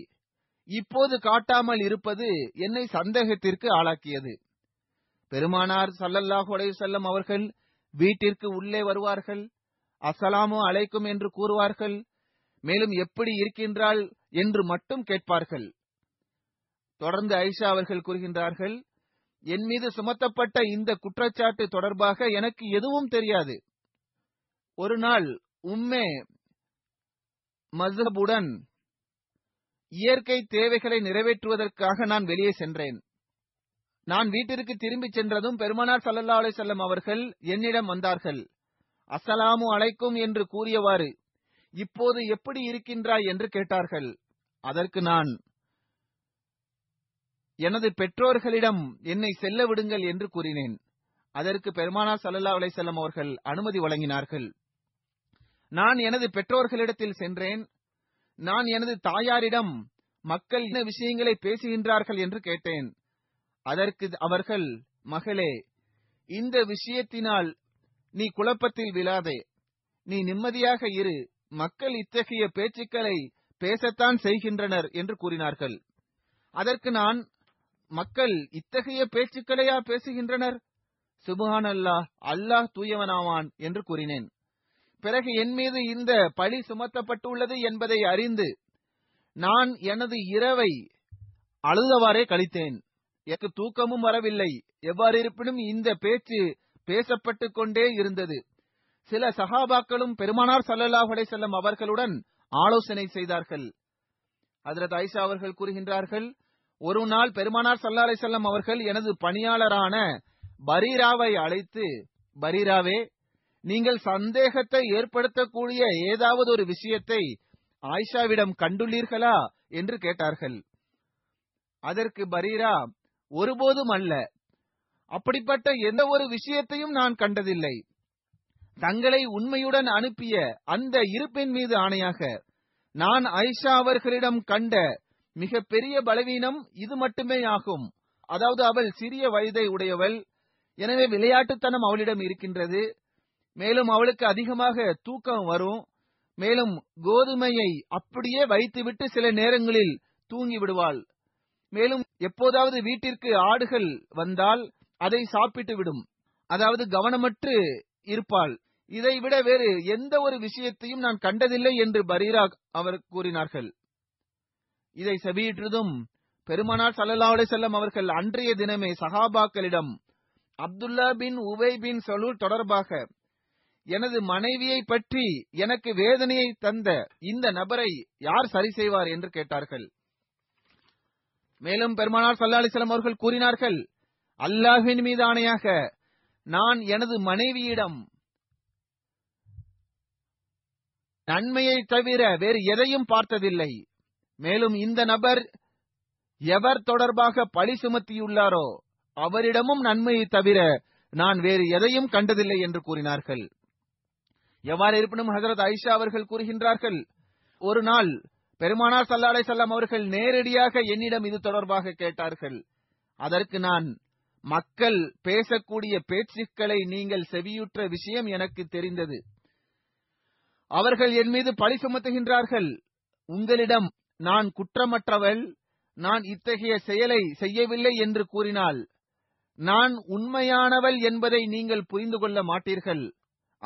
இப்போது காட்டாமல் இருப்பது என்னை சந்தேகத்திற்கு ஆளாக்கியது. பெருமானார் ஸல்லல்லாஹு அலைஹி வஸல்லம் அவர்கள் வீட்டிற்கு உள்ளே வருவார்கள். அஸ்ஸலாமு அலைக்கும் என்று கூறுவார்கள். மேலும் எப்படி இருக்கின்றாள் என்று மட்டும் கேட்பார்கள். தொடர்ந்து ஆயிஷா அவர்கள் கூறுகின்றார்கள், என் மீது சுமத்தப்பட்ட இந்த குற்றச்சாட்டு தொடர்பாக எனக்கு எதுவும் தெரியாது. ஒரு நாள் உம்மே மஸ்ஹபுடன் இயற்கை தேவைகளை நிறைவேற்றுவதற்காக நான் வெளியே சென்றேன். நான் வீட்டிற்கு திரும்பி சென்றதும் பெருமானார் ஸல்லல்லாஹு அலைஹி வஸல்லம் அவர்கள் என்னிடம் வந்தார்கள். அஸ்ஸலாமு அலைக்கும் என்று கூறியவாறு இப்போது எப்படி இருக்கின்றாய் என்று கேட்டார்கள். அதற்கு நான் எனது பெற்றோர்களிடம் என்னை செல்ல விடுங்கள் என்று கூறினேன். அதற்கு பெருமானார் ஸல்லல்லாஹு அலைஹி வஸல்லம் அவர்கள் அனுமதி வழங்கினார்கள். நான் எனது பெற்றோர்களிடத்தில் சென்றேன். நான் எனது தாயாரிடம் மக்கள் என்ன விஷயங்களை பேசுகின்றார்கள் என்று கேட்டேன். அதற்கு அவர்கள், மகளே, இந்த விஷயத்தினால் நீ குழப்பத்தில் விழாதே, நீ நிம்மதியாக இரு, மக்கள் இத்தகைய பேச்சுக்களை பேசத்தான் செய்கின்றனர் என்று கூறினார்கள். அதற்கு நான், மக்கள் இத்தகைய பேச்சுக்களையா பேசுகின்றனர், சுபஹான் அல்லாஹ், அல்லாஹ் தூயவனாவான் என்று கூறினேன். பிறகு என் மீது இந்த பழி சுமத்தப்பட்டுள்ளது என்பதை அறிந்து நான் எனது இரவை அழுதவாறே கழித்தேன். எனக்கு தூக்கமும் வரவில்லை. எவ்வாறு இருப்பினும் இந்த பேச்சு பேசப்பட்டு கொண்டே இருந்தது. சில சஹாபாக்களும் பெருமானார் ஸல்லல்லாஹு அலைஹி வஸல்லம் அவர்களுடன் ஆலோசனை செய்தார்கள். ஹஜ்ரத் ஆயிஷா அவர்கள் கூறுகின்றார்கள், ஒரு நாள் பெருமானார் ஸல்லல்லாஹு அலைஹி வஸல்லம் அவர்கள் எனது பணியாளரான பரீராவை அழைத்து, பரீராவே, நீங்கள் சந்தேகத்தை ஏற்படுத்தக்கூடிய ஏதாவது ஒரு விஷயத்தை ஆயிஷாவிடம் கண்டுள்ளீர்களா என்று கேட்டார்கள். அதற்கு பரீரா, ஒருபோதும் அல்ல, அப்படிப்பட்ட எந்த ஒரு விஷயத்தையும் நான் கண்டதில்லை, தங்களை உண்மையுடன் அனுப்பிய அந்த இருப்பின் மீது ஆணையாக நான் ஆயிஷா அவர்களிடம் கண்ட மிக பெரிய பலவீனம் இது மட்டுமே ஆகும். அதாவது அவள் சிறிய வயதை உடையவள், எனவே விளையாட்டுத்தனம் அவளிடம் இருக்கின்றது. மேலும் அவளுக்கு அதிகமாக தூக்கம் வரும். மேலும் கோதுமையை அப்படியே வைத்துவிட்டு சில நேரங்களில் தூங்கி விடுவாள். மேலும் எப்போதாவது வீட்டிற்கு ஆடுகள் வந்தால் அதை சாப்பிட்டு விடும். அதாவது கவனமற்று இருப்பாள். இதைவிட வேறு எந்த ஒரு விஷயத்தையும் நான் கண்டதில்லை என்று பரீரா அவர் கூறினார்கள். இதை செவியிற்றதும் பெருமானார் ஸல்லல்லாஹு அலைஹி வஸல்லம் அவர்கள் அன்றைய தினமே சஹாபாக்களிடம் அப்துல்லா பின் உபை பின் சலூல் தொடர்பாக, எனது மனைவியை பற்றி எனக்கு வேதனையை தந்த இந்த நபரை யார் சரி செய்வார் என்று கேட்டார்கள். மேலும் பெருமானார் ஸல்லல்லாஹு அலைஹி வஸல்லம் அவர்கள் கூறினார்கள், அல்லாஹ்வின் மீது ஆணையாக நான் எனது மனைவியிடம் நன்மையை தவிர வேறு எதையும் பார்த்ததில்லை. மேலும் இந்த நபர் எவர் தொடர்பாக பழி சுமத்தியுள்ளாரோ அவரிடமும் நன்மையை தவிர நான் வேறு எதையும் கண்டதில்லை என்று கூறினார்கள். எவ்வாறு இருப்பினும் ஹஜ்ரத் ஆயிஷா அவர்கள் கூறுகின்றார்கள், ஒரு நாள் பெருமானார் ஸல்லல்லாஹு அலைஹி வஸல்லம் அவர்கள் நேரடியாக என்னிடம் இது தொடர்பாக கேட்டார்கள். அதற்கு நான், மக்கள் பேசக்கூடிய பேச்சுக்களை நீங்கள் செவியுற்ற விஷயம் எனக்கு தெரிந்தது. அவர்கள் என் மீது பழி சுமத்துகின்றார்கள். உங்களிடம் நான் குற்றமற்றவள், நான் இத்தகைய செயலை செய்யவில்லை என்று கூறினால் நான் உண்மையானவள் என்பதை நீங்கள் புரிந்து கொள்ள மாட்டீர்கள்.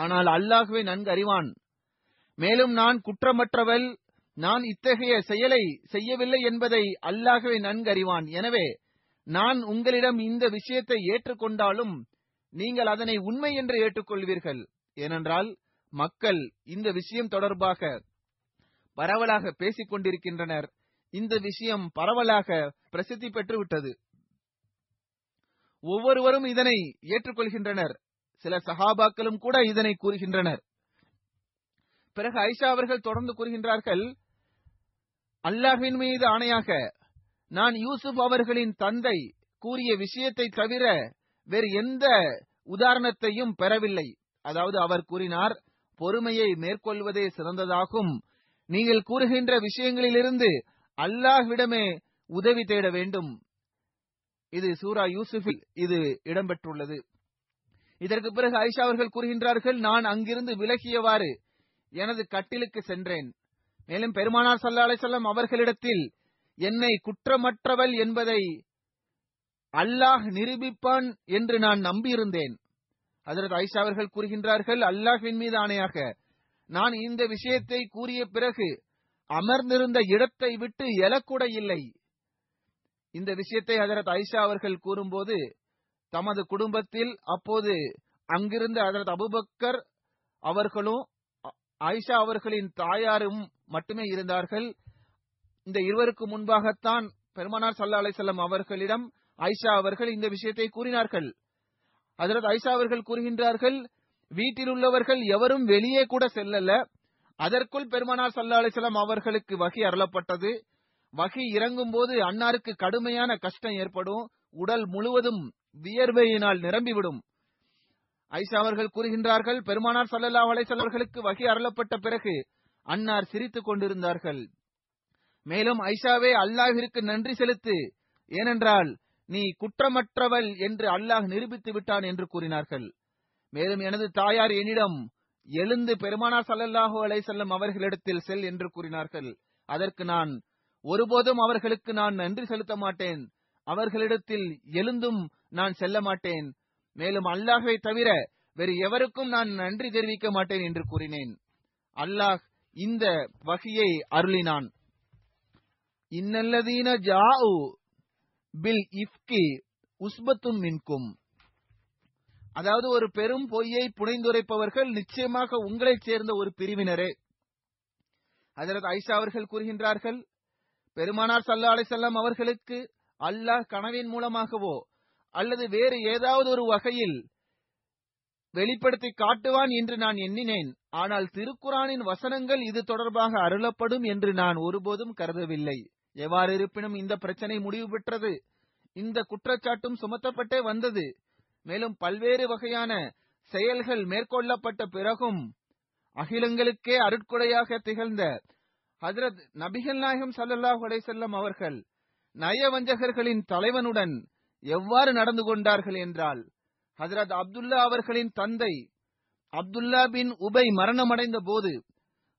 ஆனால் அல்லாஹ்வே நன்கு அறிவான். மேலும் நான் குற்றமற்றவள், நான் இத்தகைய செயலை செய்யவில்லை என்பதை அல்லாஹ்வே நன்கு அறிவான். எனவே நான் உங்களிடம் இந்த விஷயத்தை ஏற்றுக்கொண்டாலும் நீங்கள் அதனை உண்மை என்று ஏற்றுக்கொள்வீர்கள். ஏனென்றால் மக்கள் இந்த விஷயம் தொடர்பாக பரவலாக பேசிக் கொண்டிருக்கின்றனர். இந்த விஷயம் பரவலாக பிரசித்தி பெற்றுவிட்டது. ஒவ்வொருவரும் இதனை ஏற்றுக்கொள்கின்றனர். சில சஹாபாக்களும் கூட இதனை கூறுகின்றனர். பிறகு ஆயிஷா அவர்கள் தொடர்ந்து கூறுகின்றார்கள், அல்லாஹ்வின் மீது ஆணையாக நான் யூசுப் அவர்களின் தந்தை கூறிய விஷயத்தை தவிர வேறு எந்த உதாரணத்தையும் பெறவில்லை. அதாவது அவர் கூறினார், பொறுமையை மேற்கொள்வதே சிறந்ததாகும், நீங்கள் கூறுகின்ற விஷயங்களிலிருந்து அல்லாஹ்விடமே உதவி தேட வேண்டும். இது சூரா யூசுஃபில் இது இடம்பெற்றுள்ளது. இதற்கு பிறகு ஆயிஷா அவர்கள் கூறுகின்றார்கள், நான் அங்கிருந்து விலகியவாறு எனது கட்டிலுக்கு சென்றேன். மேலும் பெருமானார் ஸல்லல்லாஹு அலைஹி வஸல்லம் அவர்களிடத்தில் என்னை குற்றமற்றவள் என்பதை அல்லாஹ் நிரூபிப்பான் என்று நான் நம்பியிருந்தேன். ஹஜ்ரத் ஆயிஷா அவர்கள் கூறுகின்றார்கள், அல்லாஹ்வின் மீது ஆணையாக நான் இந்த விஷயத்தை கூறிய பிறகு அமர்ந்திருந்த இடத்தை விட்டு எழக்கூட இல்லை. இந்த விஷயத்தை ஹஜ்ரத் ஆயிஷா அவர்கள் கூறும்போது தமது குடும்பத்தில் அப்போது அங்கிருந்த ஹஜ்ரத் அபூபக்கர் அவர்களும் ஆயிஷா அவர்களின் தாயாரும் மட்டுமே இருந்தார்கள். இந்த இருவருக்கு முன்பாகத்தான் பெருமானார் ஸல்லல்லாஹு அலைஹி வஸல்லம் அவர்களிடம் ஆயிஷா அவர்கள் இந்த விஷயத்தை கூறினார்கள். ஹஜ்ரத் ஆயிஷா அவர்கள் கூறுகின்றார்கள், வீட்டில் உள்ளவர்கள் எவரும் வெளியே கூட செல்லல. அதற்குள் பெருமானார் ஸல்லல்லாஹு அலைஹி வஸல்லம் அவர்களுக்கு வஹி அருளப்பட்டது. வஹி இறங்கும் போது அன்னாருக்கு கடுமையான கஷ்டம் ஏற்படும். உடல் முழுவதும் வியர்வையினால் நிரம்பிவிடும். ஆயிஷா அவர்கள் கூறுகின்றார்கள், பெருமானார் ஸல்லல்லாஹு அலைஹி வஸல்லம் அவர்களுக்கு வஹி அருளப்பட்ட பிறகு அன்னார் சிரித்துக் கொண்டிருந்தார்கள். மேலும், ஐஷாவே, அல்லாஹ்விற்கு நன்றி செலுத்து, ஏனென்றால் நீ குற்றமற்றவள் என்று அல்லாஹ் நிரூபித்து விட்டான் என்று கூறினார்கள். மேலும் எனது தாயார் என்னிடம், எழுந்து பெருமானார் ஸல்லல்லாஹு அலைஹி வஸல்லம் அவர்களிடத்தில் செல் என்று கூறினார்கள். அதற்கு நான், ஒருபோதும் அவர்களுக்கு நான் நன்றி செலுத்த மாட்டேன், அவர்களிடத்தில் எழுந்தும் நான் செல்ல மாட்டேன், மேலும் அல்லாஹ்வை தவிர வேறு எவருக்கும் நான் நன்றி தெரிவிக்க மாட்டேன் என்று கூறினேன். அல்லாஹ் இந்த வஹ்யை அருளினான். இன்னல்லதீன ஜாஉ பில் இஃப்கி உஸ்பத்தும் மின்கும், அதாவது ஒரு பெரும் பொய்யை புனைந்துரைப்பவர்கள் நிச்சயமாக உங்களைச் சேர்ந்த ஒரு பிரிவினரே. ஹஜ்ரத் ஆயிஷா அவர்கள் கூறுகின்றார்கள், பெருமானார் ஸல்லல்லாஹு அலைஹி வஸல்லம் அவர்களுக்கு அல்லாஹ் கனவின் மூலமாகவோ அல்லது வேறு ஏதாவது ஒரு வகையில் வெளிப்படுத்தி காட்டுவான் என்று நான் எண்ணினேன். ஆனால் திருக்குரானின் வசனங்கள் இது தொடர்பாக அருளப்படும் என்று நான் ஒருபோதும் கருதவில்லை. எவ்வாறு இருப்பினும் இந்த பிரச்சனை முடிவு பெற்றது. இந்த குற்றச்சாட்டும் சுமத்தப்பட்டே வந்தது. மேலும் பல்வேறு வகையான செயல்கள் மேற்கொள்ளப்பட்ட பிறகும் அகிலங்களுக்கே அருட்கொடையாக திகழ்ந்த ஹஜ்ரத் நபிகள் நாயகம் ஸல்லல்லாஹு அலைஹி வஸல்லம் அவர்கள் நயவஞ்சகர்களின் தலைவனுடன் எவ்வாறு நடந்து கொண்டார்கள் என்றால், ஹஜ்ரத் அப்துல்லா அவர்களின் தந்தை அப்துல்லா பின் உபை மரணமடைந்த போது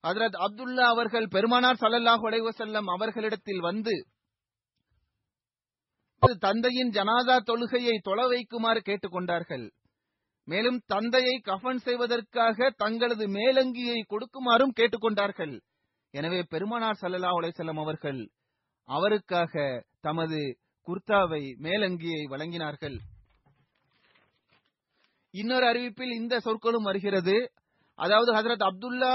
ஹஜ்ரத் அப்துல்லா அவர்கள் பெருமானார் ஸல்லல்லாஹு அலைஹி வஸல்லம் அவர்களிடத்தில் வந்து தந்தையின் ஜனாதா தொழுகையை தொழ வைக்குமாறு கேட்டுக்கொண்டார்கள். மேலும் தந்தையை கஃபன் செய்வதற்காக தங்களது மேலங்கியை கொடுக்குமாறும் கேட்டுக்கொண்டார்கள். எனவே பெருமானார் ஸல்லல்லாஹு அலைஹி வஸல்லம் அவர்கள் அவருக்காக தமது குர்தாவை, மேலங்கியை வழங்கினார்கள். இன்னொரு அறிவிப்பில் இந்த சொற்களும் வருகிறது. அதாவது ஹஜ்ரத் அப்துல்லா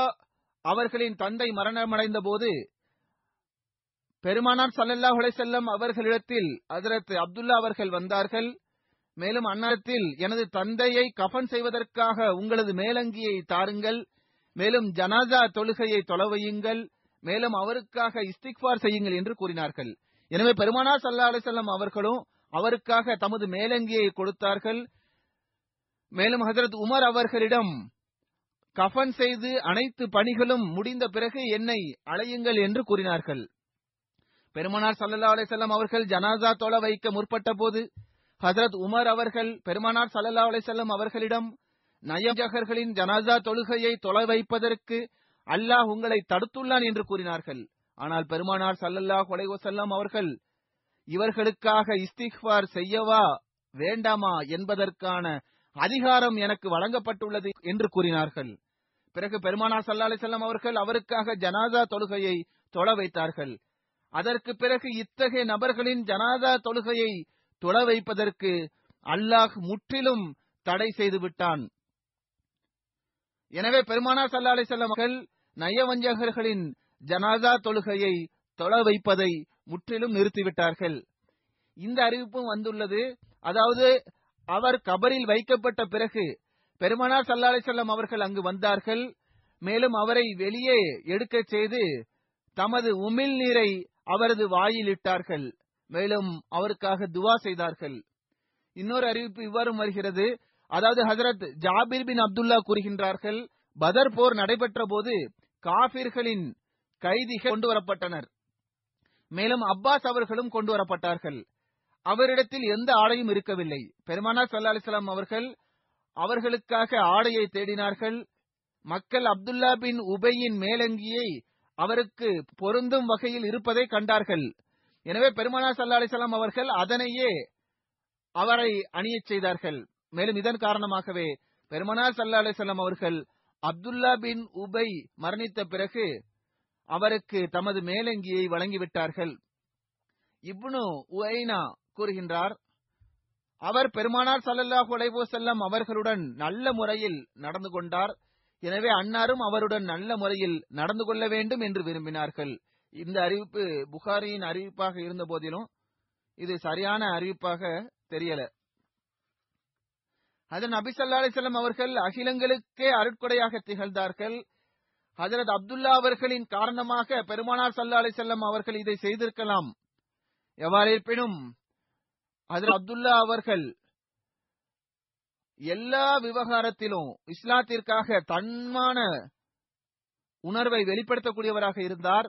அவர்களின் தந்தை மரணமடைந்த போது பெருமானார் ஸல்லல்லாஹு அலைஹி வஸல்லம் அவர்களிடத்தில் ஹஜ்ரத் அப்துல்லா அவர்கள் வந்தார்கள். மேலும் அன்னாரத்தில், எனது தந்தையை கஃபன் செய்வதற்காக உங்களது மேலங்கியை தாருங்கள், மேலும் ஜனாசா தொழுகையை தொலைவையுங்கள், மேலும் அவருக்காக இஸ்திக்ஃபார் செய்யுங்கள் என்று கூறினார்கள். எனவே பெருமானார் ஸல்லல்லாஹு அலைஹி வஸல்லம் அவர்களும் அவருக்காக தமது மேலங்கியை கொடுத்தார்கள். மேலும் ஹஜ்ரத் உமர் அவர்களிடம், கஃபன் செய்து அனைத்து பணிகளும் முடிந்த பிறகு என்னை அழையுங்கள் என்று கூறினார்கள். பெருமானார் ஸல்லல்லாஹு அலைஹி வஸல்லம் அவர்கள் ஜனாசா தொழ வைக்க முற்பட்ட போது ஹஜ்ரத் உமர் அவர்கள் பெருமானார் ஸல்லல்லாஹு அலைஹி வஸல்லம் அவர்களிடம், நயவஞ்சகர்களின் ஜனாசா தொழுகையை தொழ வைப்பதற்கு அல்லாஹ் உங்களை தடுத்துள்ளான் என்று கூறினார்கள். ஆனால் பெருமானார் ஸல்லல்லாஹு அலைஹி வஸல்லம் அவர்கள் இவர்களுக்காக இஸ்திக்ஃபார் செய்யவா வேண்டாமா என்பதற்கான அதிகாரம் எனக்கு வழங்கப்பட்டுள்ளது என்று கூறினார்கள். பிறகு பெருமானார் ஸல்லல்லாஹு அலைஹி வஸல்லம் அவர்கள் அவருக்காக ஜனாசா தொழுகையை தொழ வைத்தார்கள். அதற்கு பிறகு இத்தகைய நபர்களின் ஜனாதா தொழுகையை தொழ வைப்பதற்கு அல்லாஹ் முற்றிலும் தடை செய்து விட்டான். எனவே பெருமானார் ஸல்லல்லாஹு அலைஹி வஸல்லம் அவர்கள் நயவஞ்சகர்களின் ஜனாதா தொழுகையை தொழ வைப்பதை முற்றிலும் நிறுத்திவிட்டார்கள். இந்த அறிவிப்பும் வந்துள்ளது. அதாவது அவர் கபரில் வைக்கப்பட்ட பிறகு பெருமானார் ஸல்லல்லாஹு அலைஹி வஸல்லம் அவர்கள் அங்கு வந்தார்கள். மேலும் அவரை வெளியே எடுக்க செய்து தமது உமிழ் நீரை அவரது வாயிலிட்டார்கள். மேலும் அவருக்காக துவா செய்தார்கள். இன்னொரு அறிவிப்பு இவ்வாறும் வருகிறது. அதாவது ஹஜ்ரத் ஜாபிர் பின் அப்துல்லா கூறுகின்றார்கள், பதர் போர் நடைபெற்ற போது காபிர்களின் கைதிகள் கொண்டு வரப்பட்டனர். மேலும் அப்பாஸ் அவர்களும் கொண்டு வரப்பட்டார்கள். அவரிடத்தில் எந்த ஆடையும் இருக்கவில்லை. பெருமானார் ஸல்லல்லாஹு அலைஹி வஸல்லம் அவர்கள் அவர்களுக்காக ஆடையை தேடினார்கள். மக்கள் அப்துல்லா பின் உபையின் மேலங்கியை அவருக்கு பொருந்தும் வகையில் இருப்பதை கண்டார்கள். எனவே பெருமானார் ஸல்லல்லாஹு அலைஹி வஸல்லம் அவர்கள் அதனையே அவரை அணிய செய்தார்கள். மேலும் இதன் காரணமாகவே பெருமானார் ஸல்லல்லாஹு அலைஹி வஸல்லம் அவர்கள் அப்துல்லா பின் உபை மரணித்த பிறகு அவருக்கு தமது மேலங்கியை வழங்கிவிட்டார்கள். இப்னு உஐனா கூறுகின்றார், அவர் பெருமானார் ஸல்லல்லாஹு அலைஹி வஸல்லம் அவர்களுடன் நல்ல முறையில் நடந்து கொண்டார். எனவே அன்னாரும் அவருடன் நல்ல முறையில் நடந்து கொள்ள வேண்டும் என்று விரும்பினார்கள். இந்த அறிவிப்பு புகாரியின் அறிவிப்பாக இருந்த போதிலும் இது சரியான அறிவிப்பாக தெரியல. ஹஜ்ரத் நபி ஸல்லல்லாஹு அலைஹி வஸல்லம் அவர்கள் அகிலங்களுக்கே அருட்கொடையாக திகழ்ந்தார்கள். ஹஜ்ரத் அப்துல்லா அவர்களின் காரணமாக பெருமானார் ஸல்லல்லாஹு அலைஹி வஸல்லம் அவர்கள் இதை செய்திருக்கலாம். எவ்வாறு இருப்பினும் ஹஜ்ரத் அப்துல்லா அவர்கள் எல்லா விவகாரத்திலும் இஸ்லாத்திற்காக தன்மான உணர்வை வெளிப்படுத்தக்கூடியவராக இருந்தார்.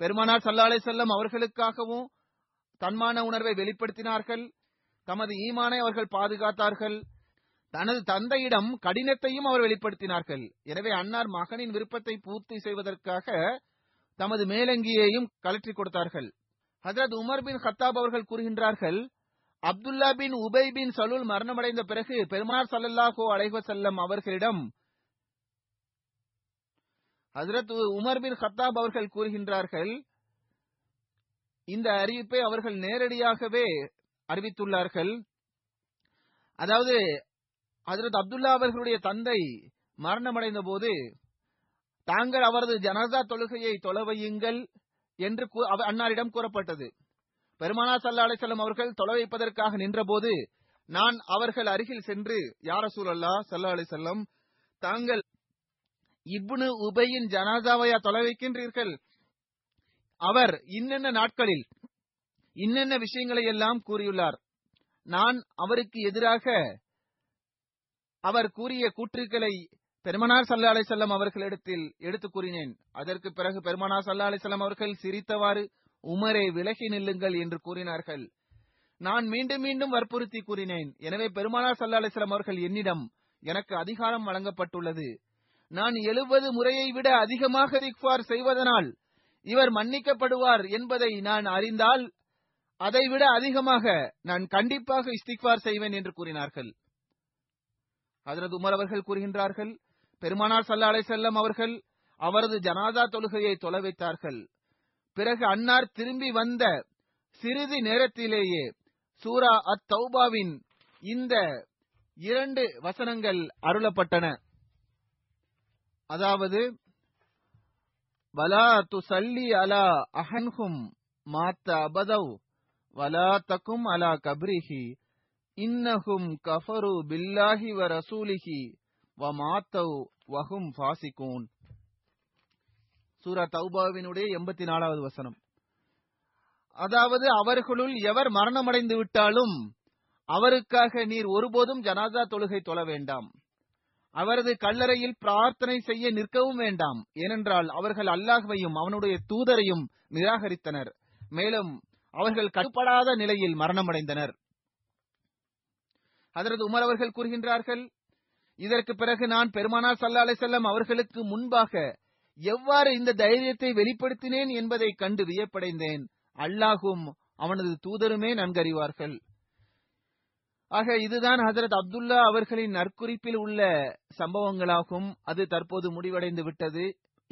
பெருமானார் ஸல்லல்லாஹு அலைஹி வஸல்லம் அவர்களுக்காகவும் தன்மான உணர்வை வெளிப்படுத்தினார்கள். தமது ஈமானை அவர்கள் பாதுகாத்தார்கள். தனது தந்தையிடம் கடினத்தையும் அவர் வெளிப்படுத்தினார்கள். எனவே அன்னார் மகனின் விருப்பத்தை பூர்த்தி செய்வதற்காக தமது மேலங்கியையும் கழற்றி கொடுத்தார்கள். ஹஜ்ரத் உமர் பின் கத்தாப் அவர்கள் கூறுகின்றார்கள், அப்துல்லா பின் உபை பின் சலூல் மரணமடைந்த பிறகு பெருமானார் ஸல்லல்லாஹு அலைஹி வஸல்லம் அவர்களிடம் ஹஜ்ரத் உமர் பின் கத்தாப் அவர்கள் கூறுகின்றார்கள், இந்த அறிவிப்பை அவர்கள் நேரடியாகவே அறிவித்துள்ளார்கள். அதாவது ஹஜ்ரத் அப்துல்லா அவர்களுடைய தந்தை மரணமடைந்த போது தாங்கள் அவரது ஜனாசா தொழுகையை தொலைவையுங்கள் என்று அன்னாரிடம் கூறப்பட்டது. பெருமானார் ஸல்லல்லாஹு அலைஹி வஸல்லம் அவர்கள் தொலை வைப்பதற்காக நின்றபோது நான் அவர்கள் அருகில் சென்று, யா ரசூலல்லாஹ் ஸல்லல்லாஹு அலைஹி வஸல்லம், தாங்கள் இப்னு உபையின் ஜனாசாவையா தொலை வைக்கின்றீர்கள்? அவர் இன்னென்ன நாட்களில் இன்னென்ன விஷயங்களை எல்லாம் கூறியுள்ளார். நான் அவருக்கு எதிராக அவர் கூறிய கூற்றுக்களை பெருமானார் ஸல்லல்லாஹு அலைஹி வஸல்லம் அவர்களிடத்தில் எடுத்து கூறினேன். அதற்கு பிறகு பெருமானார் ஸல்லல்லாஹு அலைஹி வஸல்லம் அவர்கள் சிரித்தவாறு, உமரை விலகி நில்லுங்கள் என்று கூறினார்கள். நான் மீண்டும் மீண்டும் வற்புறுத்தி கூறினேன். எனவே பெருமானார் ஸல்லல்லாஹு அலைஹி வஸல்லம் அவர்கள் என்னிடம், எனக்கு அதிகாரம் வழங்கப்பட்டுள்ளது, நான் எழுபது முறையை விட அதிகமாக இக்ஃபார் செய்வதனால் இவர் மன்னிக்கப்படுவார் என்பதை நான் அறிந்தால் அதைவிட அதிகமாக நான் கண்டிப்பாக இஸ்திக்ஃபார் செய்வேன் என்று கூறினார்கள். ஹஜ்ரத் உமர் அவர்கள் கூறுகின்றார்கள், பெருமானார் ஸல்லல்லாஹு அலைஹி வஸல்லம் அவர்கள் அவரது ஜனாதா தொழுகையை தொலை வைத்தார்கள். பிறகு அன்னார் திரும்பி வந்த சிறிது நேரத்திலேயே சூரா அத்தௌபாவின் இந்த இரண்டு வசனங்கள் அருளப்பட்டன. அதாவது, வலா துஸல்லி அலா அஹன்ஹும் மாத்த அபதவ் வலா தக்கும் அலா கப்ரிஹி இன்னஹும் கஃபரு பில்லாஹி வ ரசூலிஹி வ மாத்தவ் வஹும் ஃபாஸிகூன். சூரா தௌபாவினுடைய எண்பத்தி நாலாவது வசனம். அதாவது, அவர்களுள் எவர் மரணமடைந்து விட்டாலும் அவருக்காக நீர் ஒருபோதும் ஜனாசா தொழுகை தொழ வேண்டாம். அவரது கல்லறையில் பிரார்த்தனை செய்ய நிற்கவும் வேண்டாம். ஏனென்றால் அவர்கள் அல்லாஹ்வையும் அவனுடைய தூதரையும் நிராகரித்தனர். மேலும் அவர்கள் கட்டுப்படாத நிலையில் மரணமடைந்தனர். ஹஜ்ரத் உமர் அவர்கள் கூறுகின்றார்கள், இதற்கு பிறகு நான் பெருமானார் ஸல்லல்லாஹு அலைஹி வஸல்லம் அவர்களுக்கு முன்பாக எவ்வாறு இந்த தைரியத்தை வெளிப்படுத்தினேன் என்பதை கண்டு வியப்படைந்தேன். அல்லாஹும் அவனது தூதருமே நன்கறிவார்கள். ஆக இதுதான் ஹஜ்ரத் அப்துல்லா அவர்களின் நற்குறிப்பில் உள்ள சம்பவங்களாகும். அது தற்போது முடிவடைந்து விட்டது.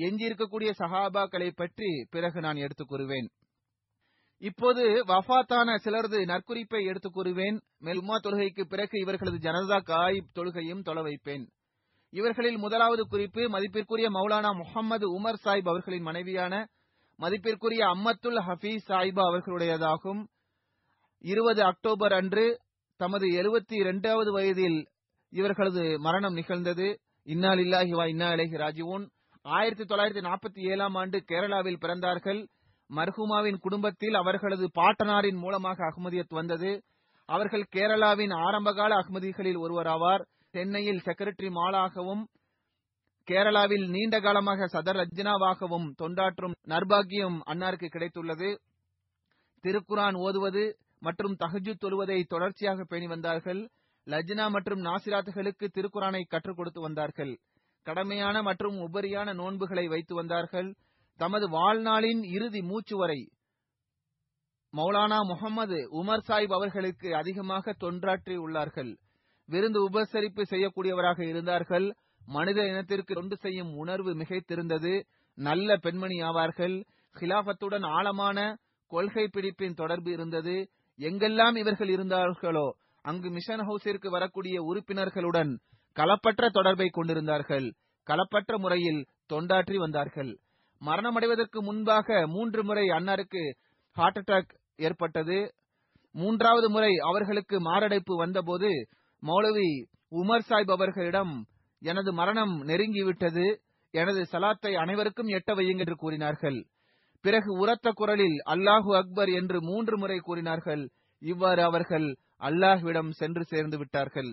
எஞ்சியிருக்கக்கூடிய சஹாபாக்களை பற்றி பிறகு நான் எடுத்துக் கூறுவேன். இப்போது வஃபாத்தான சிலரது நற்குறிப்பை எடுத்துக் கூறுவேன். மேலுமா தொழுகைக்கு பிறகு இவர்களது ஜனதா காயிப் தொழுகையும் தொலை வைப்பேன். இவர்களில் முதலாவது குறிப்பு மதிப்பிற்குரிய மௌலானா முஹம்மது உமர் சாஹிப் அவர்களின் மனைவியான மதிப்பிற்குரிய அம்மத்துல் ஹபீஸ் சாஹிபா அவர்களுடையதாகும். இருபது அக்டோபர் அன்று தமது எழுபத்தி இரண்டாவது வயதில் இவர்களது மரணம் நிகழ்ந்தது. இன்னா லில்லாஹி வ இன்னா இலைஹி ராஜிஊன். ஆயிரத்தி தொள்ளாயிரத்தி நாற்பத்தி ஏழாம் ஆண்டு கேரளாவில் பிறந்தார்கள். மர்ஹூமாவின் குடும்பத்தில் அவர்களது பாட்டனாரின் மூலமாக அஹ்மதியத் வந்தது. அவர்கள் கேரளாவின் ஆரம்பகால அஹ்மதிகளில் ஒருவராவார். சென்னையில் செக்ரட்டரி மாலாகவும் கேரளாவில் நீண்ட காலமாக சதர் ரஜ்னாவாகவும் தொண்டாற்றும் நர்பாகியம் அன்னாருக்கு கிடைத்துள்ளது. திருக்குரான் ஓதுவது மற்றும் தஹஜ்ஜுத் தொழுவதை தொடர்ச்சியாக பேணி வந்தார்கள். லஜ்னா மற்றும் நாசிராத்துகளுக்கு திருக்குரானை கற்றுக் கொடுத்து வந்தார்கள். கடமையான மற்றும் உபரியான நோன்புகளை வைத்து வந்தார்கள். தமது வாழ்நாளின் இறுதி மூச்சு வரை மௌலானா முகமது உமர் சாஹிப் அவர்களுக்கு அதிகமாக தொண்டாற்றி உள்ளார்கள். விருந்து உபசரிப்பு செய்யக்கூடியவராக இருந்தார்கள். மனித இனத்திற்கு தொண்டு செய்யும் உணர்வு மிகைத்திருந்தது. நல்ல பெண்மணி ஆவார்கள். ஹிலாபத்துடன் ஆழமான கொள்கை பிடிப்பின் தொடர்பு இருந்தது. எங்கெல்லாம் இவர்கள் இருந்தார்களோ அங்கு மிஷன் ஹவுஸிற்கு வரக்கூடிய உறுப்பினர்களுடன் களப்பற்ற தொடர்பை கொண்டிருந்தார்கள். களப்பற்ற முறையில் தொண்டாற்றி வந்தார்கள். மரணமடைவதற்கு முன்பாக மூன்று முறை அன்னாருக்கு ஹார்ட் அட்டாக் ஏற்பட்டது. மூன்றாவது முறை அவர்களுக்கு மாரடைப்பு வந்தபோது மௌலவி உமர் சாஹிப் அவர்களிடம், எனது மரணம் நெருங்கிவிட்டது, எனது சலாத்தை அனைவருக்கும் எட்ட வையுங்கள் என்று கூறினார்கள். பிறகு உரத்த குரலில் அல்லாஹு அக்பர் என்று மூன்று முறை கூறினார்கள். இவ்வாறு அவர்கள் அல்லாஹ்விடம் சென்று சேர்ந்து விட்டார்கள்.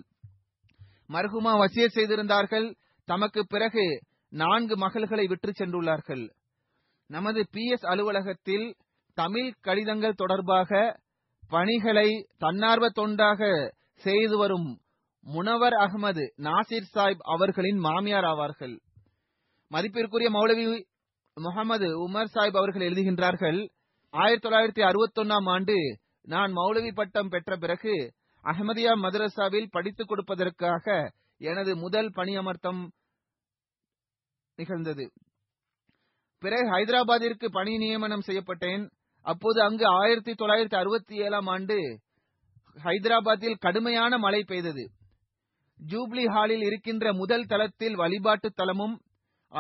மர்ஹூமா வசியத் செய்திருந்தார்கள். தமக்கு பிறகு நான்கு மகள்களை விற்று சென்றுள்ளார்கள். நமது பி எஸ் அலுவலகத்தில் தமிழ் கடிதங்கள் தொடர்பாக பணிகளை தன்னார்வ தொண்டாக செய்து வரும் முனவர் அகமது நாசிர் சாஹிப் அவர்களின் மாமியார் ஆவார்கள். மதிப்பிற்குரிய மௌலவி முகமது உமர் சாஹிப் அவர்கள் எழுதுகின்றார்கள், ஆயிரத்தி தொள்ளாயிரத்தி அறுபத்தி ஒன்னாம் ஆண்டு நான் மௌலவி பட்டம் பெற்ற பிறகு அஹமதியா மதரசாவில் படித்துக் கொடுப்பதற்காக எனது முதல் பணியமர்த்தம் நிகழ்ந்தது. பிறகு ஹைதராபாத்திற்கு பணி நியமனம் செய்யப்பட்டேன். அப்போது அங்கு ஆயிரத்தி தொள்ளாயிரத்தி அறுபத்தி ஏழாம் ஆண்டு ஹைதராபாத்தில் கடுமையான மழை பெய்தது. ஜூப்ளி ஹாலில் இருக்கின்ற முதல் தளத்தில் வழிபாட்டு தலமும்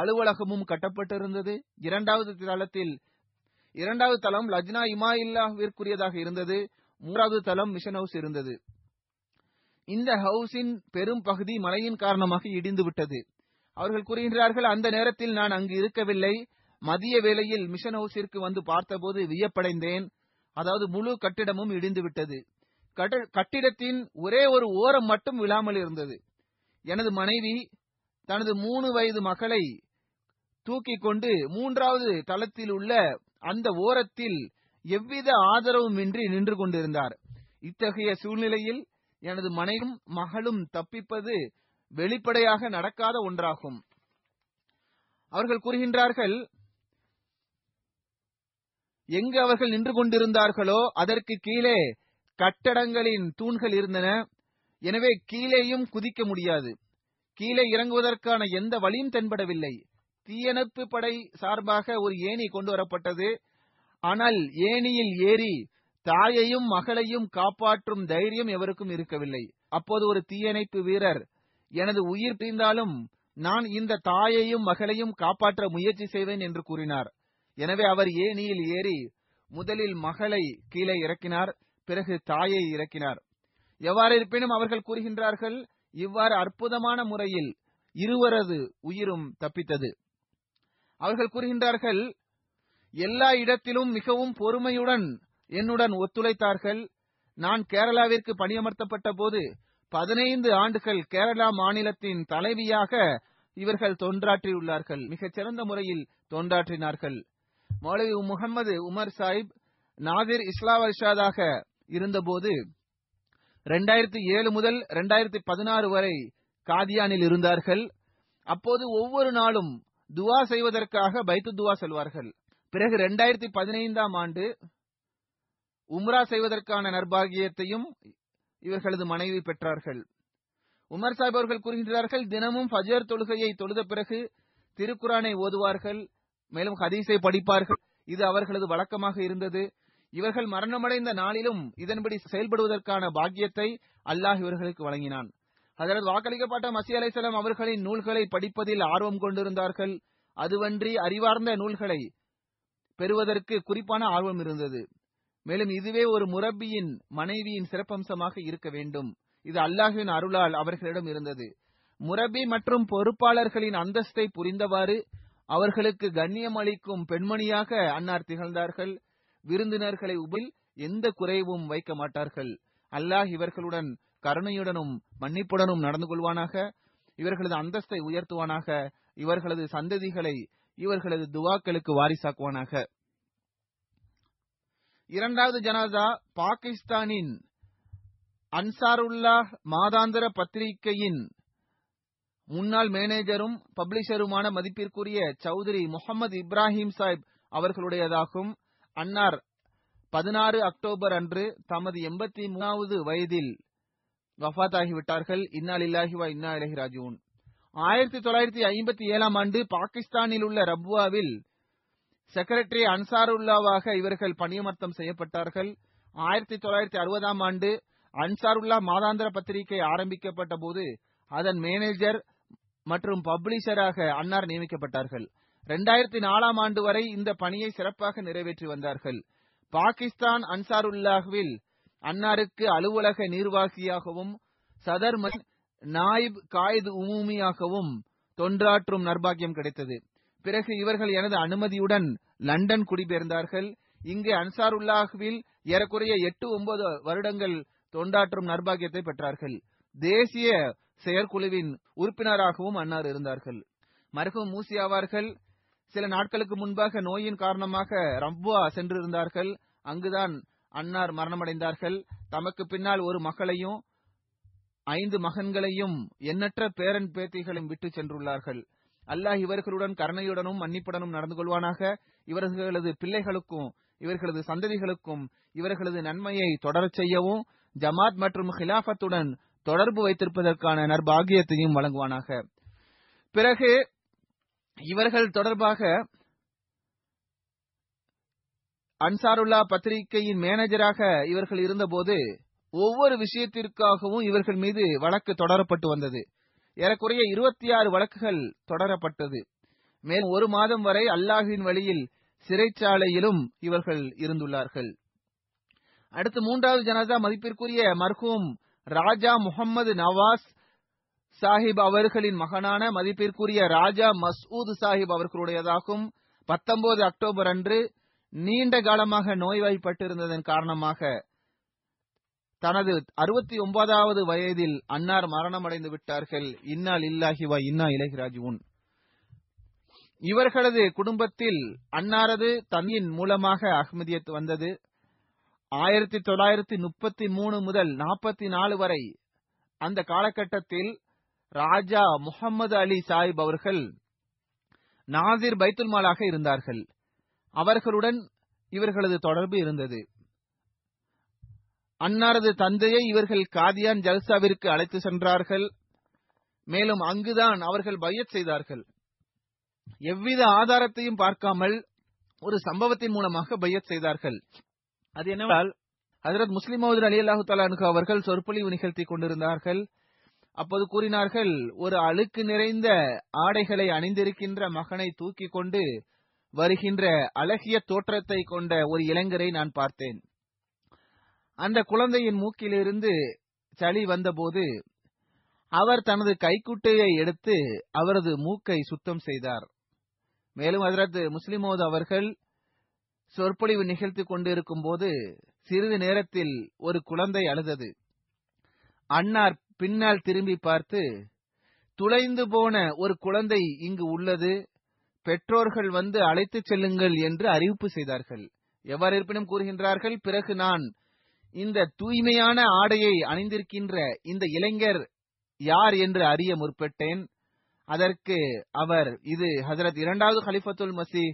அலுவலகமும் கட்டப்பட்டிருந்தது. இரண்டாவது தளத்தில் இரண்டாவது தளம் லஜ்னா இமாயில்லாவிற்குரியதாக இருந்தது. மூன்றாவது தளம் மிஷன் ஹவுஸ் இருந்தது. இந்த ஹவுஸின் பெரும் பகுதி மழையின் காரணமாக இடிந்து விட்டது. அவர்கள் கூறுகின்றார்கள், அந்த நேரத்தில் நான் அங்கு இருக்கவில்லை. மதிய வேளையில் மிஷன் ஹவுஸிற்கு வந்து பார்த்தபோது வியப்படைந்தேன். அதாவது முழு கட்டிடமும் இடிந்து விட்டது. கட்டிடத்தின் ஒரே ஒரு ஓரம் மட்டும் விழாமல் இருந்தது. எனது மனைவி தனது மூணு வயது மகளை தூக்கி கொண்டு மூன்றாவது தளத்தில் உள்ள அந்த ஓரத்தில் எவ்வித ஆதரவுமின்றி நின்று கொண்டிருந்தார். இத்தகைய சூழ்நிலையில் எனது மனைவியும் மகளும் தப்பிப்பது வெளிப்படையாக நடக்காத ஒன்றாகும். அவர்கள் கூறுகின்றார்கள், எங்கு அவர்கள் நின்று கொண்டிருந்தார்களோ அதற்கு கீழே கட்டடங்களின் தூண்கள் இருந்தன. எனவே கீழேயும் குதிக்க முடியாது. கீழே இறங்குவதற்கான எந்த வழியும் தென்படவில்லை. தீயணைப்பு படை சார்பாக ஒரு ஏணி கொண்டு வரப்பட்டது. ஆனால் ஏணியில் ஏறி தாயையும் மகளையும் காப்பாற்றும் தைரியம் எவருக்கும் இருக்கவில்லை. அப்போது ஒரு தீயணைப்பு வீரர், எனது உயிர் பிரிந்தாலும் நான் இந்த தாயையும் மகளையும் காப்பாற்ற முயற்சி செய்வேன் என்று கூறினார். எனவே அவர் ஏணியில் ஏறி முதலில் மகளை கீழே இறக்கினார், பிறகு தாயை இறக்கினார். எவ்வாறு இருப்பினும் அவர்கள் கூறுகின்றார்கள், இவ்வாறு அற்புதமான முறையில் இருவரது உயிரும் தப்பித்தது. அவர்கள் கூறுகின்றார்கள், எல்லா இடத்திலும் மிகவும் பொறுமையுடன் என்னுடன் ஒத்துழைத்தார்கள். நான் கேரளாவிற்கு பணியமர்த்தப்பட்ட போது பதினைந்து ஆண்டுகள் கேரளா மாநிலத்தின் தலைவியாக இவர்கள் தொண்டாற்றியுள்ளார்கள். மிகச் சிறந்த முறையில் தொண்டாற்றினார்கள். மௌலவி முகமது உமர் சாஹிப் நாதிர் இஸ்லாம் இர்ஷாதாக இருந்தபோது இரண்டாயிரத்தி ஏழு முதல் இரண்டாயிரத்தி பதினாறு வரை காதியானில் இருந்தார்கள். அப்போது ஒவ்வொரு நாளும் துவா செய்வதற்காக பைத்து துவா செல்வார்கள். பிறகு இரண்டாயிரத்தி பதினைந்தாம் ஆண்டு உம்ரா செய்வதற்கான நர்பாகியத்தையும் இவர்களது மனைவி பெற்றார்கள். உமர் சாஹிப் அவர்கள் கூறுகின்றார்கள், தினமும் ஃபஜர் தொழுகையை தொழுத பிறகு திருக்குரானை ஓதுவார்கள், மேலும் ஹதீஸை படிப்பார்கள். இது அவர்களது வழக்கமாக இருந்தது. இவர்கள் மரணமடைந்த நாளிலும் இதன்படி செயல்படுவதற்கான பாக்கியத்தை அல்லாஹ் இவர்களுக்கு வழங்கினான். ஹஜரத் வாக்களிக்கப்பட்ட மசீஹ் அலைஹிஸ்ஸலாம் அவர்களின் நூல்களை படிப்பதில் ஆர்வம் கொண்டிருந்தார்கள். அதுவன்றி அறிவார்ந்த நூல்களை பெறுவதற்கு குறிப்பான ஆர்வம் இருந்தது. மேலும் இதுவே ஒரு முரப்பியின் மனைவியின் சிறப்பம்சமாக இருக்க வேண்டும். இது அல்லாஹ்வின் அருளால் அவர்களிடம் இருந்தது. முரப்பி மற்றும் பொறுப்பாளர்களின் அந்தஸ்தை புரிந்தவாறு அவர்களுக்கு கண்ணியம் அளிக்கும் பெண்மணியாக அன்னார் திகழ்ந்தார்கள். விருந்தினர்களை உபில் எந்த குறைவும் வைக்க மாட்டார்கள். அல்லாஹ் இவர்களுடன் கருணையுடனும் மன்னிப்புடனும் நடந்து கொள்வானாக. இவர்களது அந்தஸ்தை உயர்த்துவானாக. இவர்களது சந்ததிகளை இவர்களது துவாக்களுக்கு வாரிசாக்குவானாக. இரண்டாவது ஜனாசா பாகிஸ்தானின் அன்சாருல்லா மாதாந்திர பத்திரிகையின் முன்னாள் மேனேஜரும் பப்ளிஷருமான மதிப்பிற்குரிய சௌத்ரி முகமது இப்ராஹிம் சாஹிப் அவர்களுடையதாகும். அன்னார் பதினாறு அக்டோபர் அன்று தமது எண்பத்தி மூணாவது வயதில் வஃபாத்தாகிவிட்டார்கள். இன்னா லில்லாஹி வ இன்னா இலைஹி ராஜிஊன். ஆயிரத்தி தொள்ளாயிரத்தி ஐம்பத்தி ஏழாம் ஆண்டு பாகிஸ்தானில் உள்ள ரப்வாவில் செக்ரட்டரி அன்சாருல்லாவாக இவர்கள் பணியமர்த்தம் செய்யப்பட்டார்கள். ஆயிரத்தி தொள்ளாயிரத்தி அறுபதாம் ஆண்டு அன்சாருல்லா மாதாந்திர பத்திரிகை ஆரம்பிக்கப்பட்ட போது அதன் மேனேஜர் மற்றும் பப்ளிஷராக அன்னார் நியமிக்கப்பட்டார்கள். இரண்டாயிரத்தி நாலாம் ஆண்டு வரை இந்த பணியை சிறப்பாக நிறைவேற்றி வந்தார்கள். பாகிஸ்தான் அன்சாருல்லாவில் அன்னாருக்கு அலுவலக நிர்வாகியாகவும் சதர் நாயிப் காயிது உமூமியாகவும் தொண்டாற்றும் நர்பாகியம் கிடைத்தது. பிறகு இவர்கள் எனது அனுமதியுடன் லண்டன் குடிபெயர்ந்தார்கள். இங்கு அன்சாருல்லாஹ்வில் ஏறக்குறைய எட்டு ஒன்பது வருடங்கள் தொண்டாற்றும் நர்பாகியத்தை பெற்றார்கள். தேசிய செயற்குழுவின் உறுப்பினராகவும் அன்னார் இருந்தார்கள். மருகும் மூசியாவார்கள் சில நாட்களுக்கு முன்பாக நோயின் காரணமாக ரம்புவா சென்றிருந்தார்கள். அங்குதான் அன்னார் மரணமடைந்தார்கள். தமக்கு பின்னால் ஒரு மகளையும் ஐந்து மகன்களையும் எண்ணற்ற பேரன் பேத்திகளையும் விட்டு சென்றுள்ளார்கள். அல்லாஹ் இவர்களுடன் கருணையுடனும் மன்னிப்புடனும் நடந்து கொள்வானாக. இவர்களது பிள்ளைகளுக்கும் இவர்களது சந்ததிகளுக்கும் இவர்களது நன்மையை தொடரச் செய்யவும் ஜமாத் மற்றும் ஹிலாஃபத்துடன் தொடர்பு வைத்திருப்பதற்கான நற்பாகியத்தையும் வழங்குவானாக. பிறகு இவர்கள் தொடர்பாக அன்சாருல்லா பத்திரிகையின் மேனேஜராக இவர்கள் இருந்தபோது ஒவ்வொரு விஷயத்திற்காகவும் இவர்கள் மீது வழக்கு தொடரப்பட்டு வந்தது. ஏறக்குறைய இருபத்தி ஆறு வழக்குகள் தொடரப்பட்டது. மேலும் ஒரு மாதம் வரை அல்லாஹ்வின் வழியில் சிறைச்சாலையிலும் இவர்கள் இருந்துள்ளார்கள். அடுத்து மூன்றாவது ஜனாசா மதிப்பிற்குரிய மர்ஹூம் ராஜா முகமது நவாஸ் சாஹிப் அவர்களின் மகனான மதிப்பிற்குரிய ராஜா மசூத் சாஹிப் அவர்களுடையதாகும். பத்தொன்பது அக்டோபர் அன்று நீண்ட காலமாக நோய்வாய்ப்பட்டிருந்ததன் காரணமாக தனது அறுபத்தி ஒன்பதாவது வயதில் அன்னார் மரணமடைந்து விட்டார்கள். இன்னா லில்லாஹி வ இன்னா இலைஹி ராஜிஊன். இவர்களது குடும்பத்தில் அன்னாரது தந்தையின் மூலமாக அஹ்மதியத் வந்தது. ஆயிரத்தி தொள்ளாயிரத்தி முப்பத்தி மூணு முதல் நாற்பத்தி நாலு வரை அந்த காலகட்டத்தில் ராஜா முகமது அலி சாஹிப் அவர்கள் நாசிர் பைத்துல்மாலாக இருந்தார்கள். அவர்களுடன் இவர்களது தொடர்பு இருந்தது. அன்னாரது தந்தையை இவர்கள் காதியான் ஜல்சாவிற்கு அழைத்து சென்றார்கள். மேலும் அங்குதான் அவர்கள் பையத் செய்தார்கள். எவ்வித ஆதாரத்தையும் பார்க்காமல் ஒரு சம்பவத்தின் மூலமாக பையத் செய்தார்கள். அது என்னவென்றால், ஹஜ்ரத் முஸ்லிம் மௌதுத் ரலியல்லாஹு தஆலா அன்ஹு அவர்கள் சொற்பொழிவு நிகழ்த்தி கொண்டிருந்தார்கள். அப்போது கூறினார்கள், ஒரு அழுக்கு நிறைந்த ஆடைகளை அணிந்திருக்கின்ற மகனை தூக்கி கொண்டு வருகின்ற அழகிய தோற்றத்தை கொண்ட ஒரு இளைஞரை நான் பார்த்தேன். அந்த குழந்தையின் மூக்கிலிருந்து சளி வந்தபோது அவர் தனது கைக்குட்டையை எடுத்து அவரது மூக்கை சுத்தம் செய்தார். மேலும் ஹஜ்ரத் முஸ்லிம் மௌதுத் அவர்கள் சொற்பொழிவு நிகழ்த்தி கொண்டிருக்கும் போது சிறிது நேரத்தில் ஒரு குழந்தை அழுதது. அன்னார் பின்னால் திரும்பி பார்த்து, துளைந்து போன ஒரு குழந்தை இங்கு உள்ளது, பெற்றோர்கள் வந்து அழைத்து செல்லுங்கள் என்று அறிவிப்பு செய்தார்கள். எவ்வாறு இருப்பினும் கூறுகின்றார்கள், பிறகு நான் இந்த தூய்மையான ஆடையை அணிந்திருக்கின்ற இந்த இளைஞர் யார் என்று அறிய முற்பட்டேன். அதற்கு அவர், இது ஹசரத் இரண்டாவது ஹலிஃபத்துல் மசி